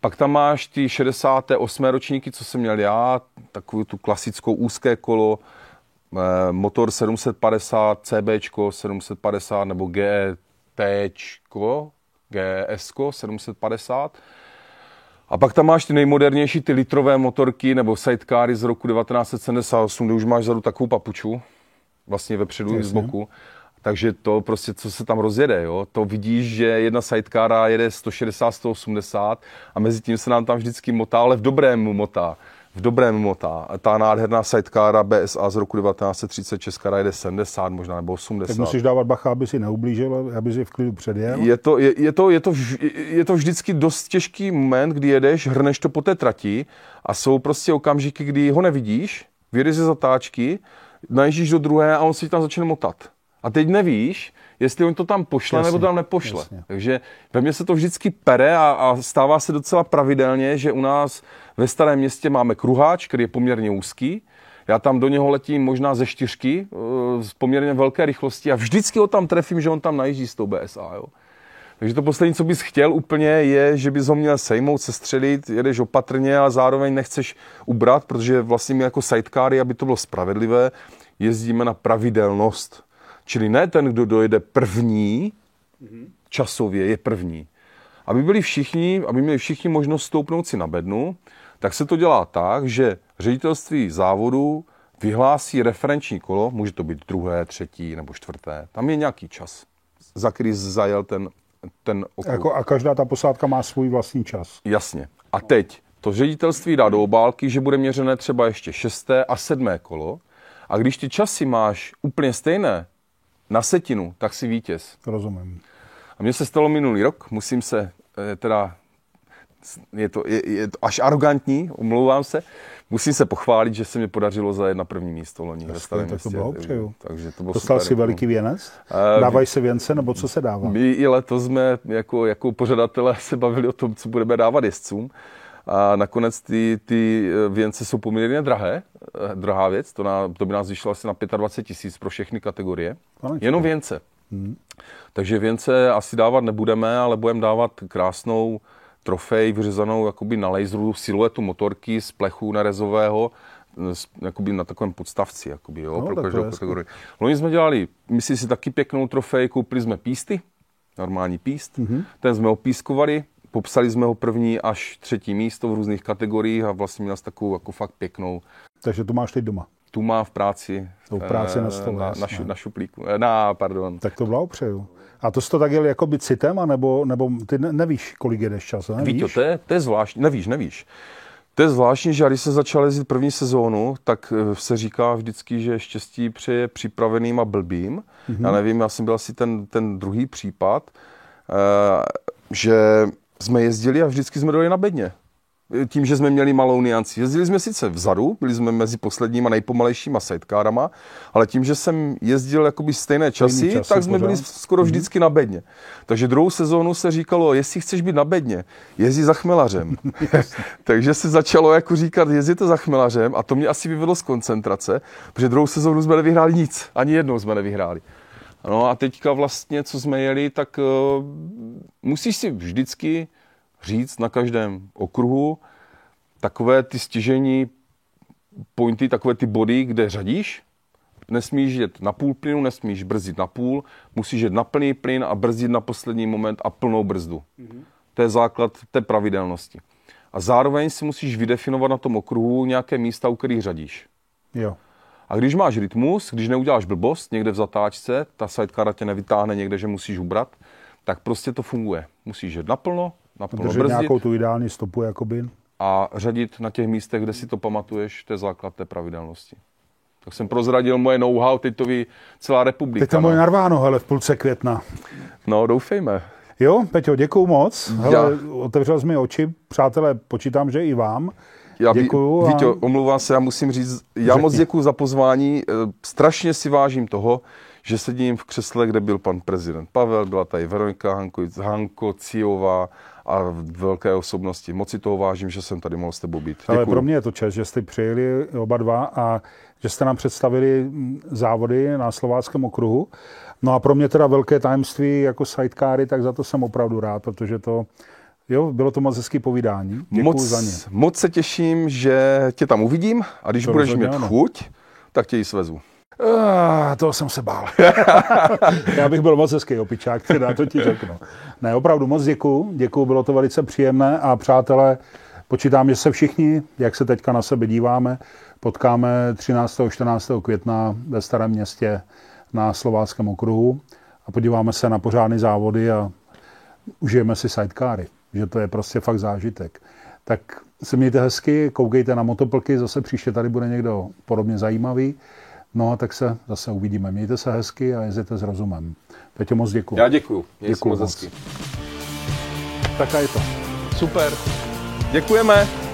Pak tam máš ty šedesát osm ročníky, co jsem měl já, takovou tu klasickou úzké kolo, motor sedm set padesát, CBčko sedm set padesát nebo GTčko, GSko sedm set padesát. A pak tam máš ty nejmodernější, ty litrové motorky nebo sidecary z roku devatenáct set sedmdesát osm, kde už máš vzadu takovou papuču, vlastně vepředu i z boku. Takže to prostě, co se tam rozjede, jo? To vidíš, že jedna sidecara jede sto šedesát až sto osmdesát a mezi tím se nám tam vždycky motá, ale v dobrém motá. V dobrém motá. Ta nádherná sidecara bé es á z roku devatenáct set třicet Česká jede sedmdesát možná nebo osmdesát. Tak musíš dávat bacha, aby si neublížil, aby si v klidu předjel. Je to, je, je, to, je, to vž, je to vždycky dost těžký moment, kdy jedeš, hrneš to po té trati a jsou prostě okamžiky, kdy ho nevidíš, vyjedeš ze zatáčky, naježíš do druhé a on si tam začne motat. A teď nevíš, jestli on to tam pošle, jasně, nebo to tam nepošle. Jasně. Takže ve mně se to vždycky pere a, a stává se docela pravidelně, že u nás ve Starém Městě máme kruháč, který je poměrně úzký. Já tam do něho letím možná ze čtyřky z poměrně velké rychlosti a vždycky ho tam trefím, že on tam najíždí s tou bé es á. Jo? Takže to poslední, co bys chtěl úplně, je, že bys ho měl sejmout, sestřelit, jedeš opatrně a zároveň nechceš ubrat, protože vlastně my jako sidecary, aby to bylo spravedlivé, jezdíme na pravidelnost. Čili ne ten, kdo dojede první, časově je první. Aby byli všichni, aby měli všichni možnost stoupnout si na bednu, tak se to dělá tak, že ředitelství závodu vyhlásí referenční kolo, může to být druhé, třetí nebo čtvrté, tam je nějaký čas, za který zajel ten, ten okruh. Jako a každá ta posádka má svůj vlastní čas. Jasně. A teď to ředitelství dá do obálky, že bude měřené třeba ještě šesté a sedmé kolo. A když ty časy máš úplně stejné, na setinu, tak si vítěz. Rozumím. A mně se stalo minulý rok, musím se, teda, je to, je, je to až arrogantní, omlouvám se, musím se pochválit, že se mi podařilo zajet na první místo loni ve Starém Městě. Takže to bylo Dostal super, si veliký věnec? Dávají se věnce, nebo co se dává? My i letos jsme jako, jako pořadatelé se bavili o tom, co budeme dávat jezdcům. A nakonec ty, ty věnce jsou poměrně drahé, drahá věc, to, na, to by nás vyšlo asi na dvacet pět tisíc pro všechny kategorie, Konečně. Jenom věnce. Hmm. Takže věnce asi dávat nebudeme, ale budeme dávat krásnou trofej vyřezanou jakoby na laseru siluetu motorky z plechu nerezového, jakoby na takovém podstavci jakoby, jo, no, pro každou kategorii. Loni jsme dělali, myslím si, taky pěknou trofej, koupili jsme písty, normální píst, hmm. ten jsme opískovali. Popsali jsme ho první až třetí místo v různých kategoriích a vlastně měl takovou jako fakt pěknou. Takže tu máš teď doma? Tu má v práci. V práci na stole. Na, na, šu, na šuplíku. Na, pardon. Tak to blahopřeju. A to jsi to tak jel jako by citem, anebo, nebo ty nevíš, kolik jedeš čas? Nevíš? Víte, to je, to je zvláštní, nevíš, nevíš. To je zvláštní, že když se začal jezdit první sezónu, tak se říká vždycky, že štěstí přeje připraveným a blbým. Mhm. Já nevím, já jsem byl asi ten, ten druhý případ, že jsme jezdili a vždycky jsme dojeli na bedně. Tím, že jsme měli malou nuanci. Jezdili jsme sice vzadu, byli jsme mezi posledníma nejpomalejšíma sidecarama, ale tím, že jsem jezdil jakoby stejné časy, časy tak jsme pořád byli skoro vždycky na bedně. Takže druhou sezónu se říkalo, jestli chceš být na bedně, jezdi za Chmelařem. Takže se začalo jako říkat, jezděte za Chmelařem a to mě asi vyvedlo z koncentrace, protože druhou sezónu jsme nevyhráli nic, ani jednou jsme nevyhráli. No a teďka vlastně, co jsme jeli, tak uh, musíš si vždycky říct na každém okruhu takové ty stěžejní pointy, takové ty body, kde řadíš. Nesmíš jet na půl plynu, nesmíš brzdit na půl, musíš jet na plný plyn a brzdit na poslední moment a plnou brzdu. Mm-hmm. To je základ té pravidelnosti. A zároveň si musíš vydefinovat na tom okruhu nějaké místa, u kterých řadíš. Jo. A když máš rytmus, když neuděláš blbost někde v zatáčce, ta sidecara tě nevytáhne někde, že musíš ubrat, tak prostě to funguje. Musíš jet naplno, naplno brzdit. Držet nějakou tu ideální stopu jakoby. A řadit na těch místech, kde si to pamatuješ, to je základ té pravidelnosti. Tak jsem prozradil moje know-how, teď to ví celá republika. Teď to moje narváno, hele, v půlce května. No, doufejme. Jo, Peťo, děkuju moc. Hele, otevřel jsi mi oči. Přátelé, počítám, že i vám. Já děkuju. Ví, a... Víťo, omlouvám se, já musím říct, já Řekni. Moc děkuju za pozvání, strašně si vážím toho, že sedím v křesle, kde byl pan prezident Pavel, byla tady Veronika Hanko, Hanko Ciová a velké osobnosti. Moc si toho vážím, že jsem tady mohl s tebou být. Ale pro mě je to čest, že jste přijeli oba dva a že jste nám představili závody na Slováckém okruhu. No a pro mě teda velké tajemství jako sidecary, tak za to jsem opravdu rád, protože to... Jo, bylo to moc hezký povídání. Děkuju moc, za ně. Moc se těším, že tě tam uvidím a když to budeš mít ano. chuť, tak tě ji svezu. Uh, toho jsem se bál. Já bych byl moc hezký opičák, teda to ti řeknu. Ne, opravdu moc děkuju. Děkuju, bylo to velice příjemné a přátelé, počítám, že se všichni, jak se teďka na sebe díváme, potkáme třináctého a čtrnáctého května ve Starém městě na Slováckém okruhu a podíváme se na pořádné závody a užijeme si sidecary. Že to je prostě fakt zážitek. Tak se mějte hezky, koukejte na Motoplky, zase příště tady bude někdo podobně zajímavý. No a tak se zase uvidíme. Mějte se hezky a jezděte s rozumem. Peťo, moc děkuju. Já děkuju. Děkuju moc hezky. Tak a je to. Super. Děkujeme.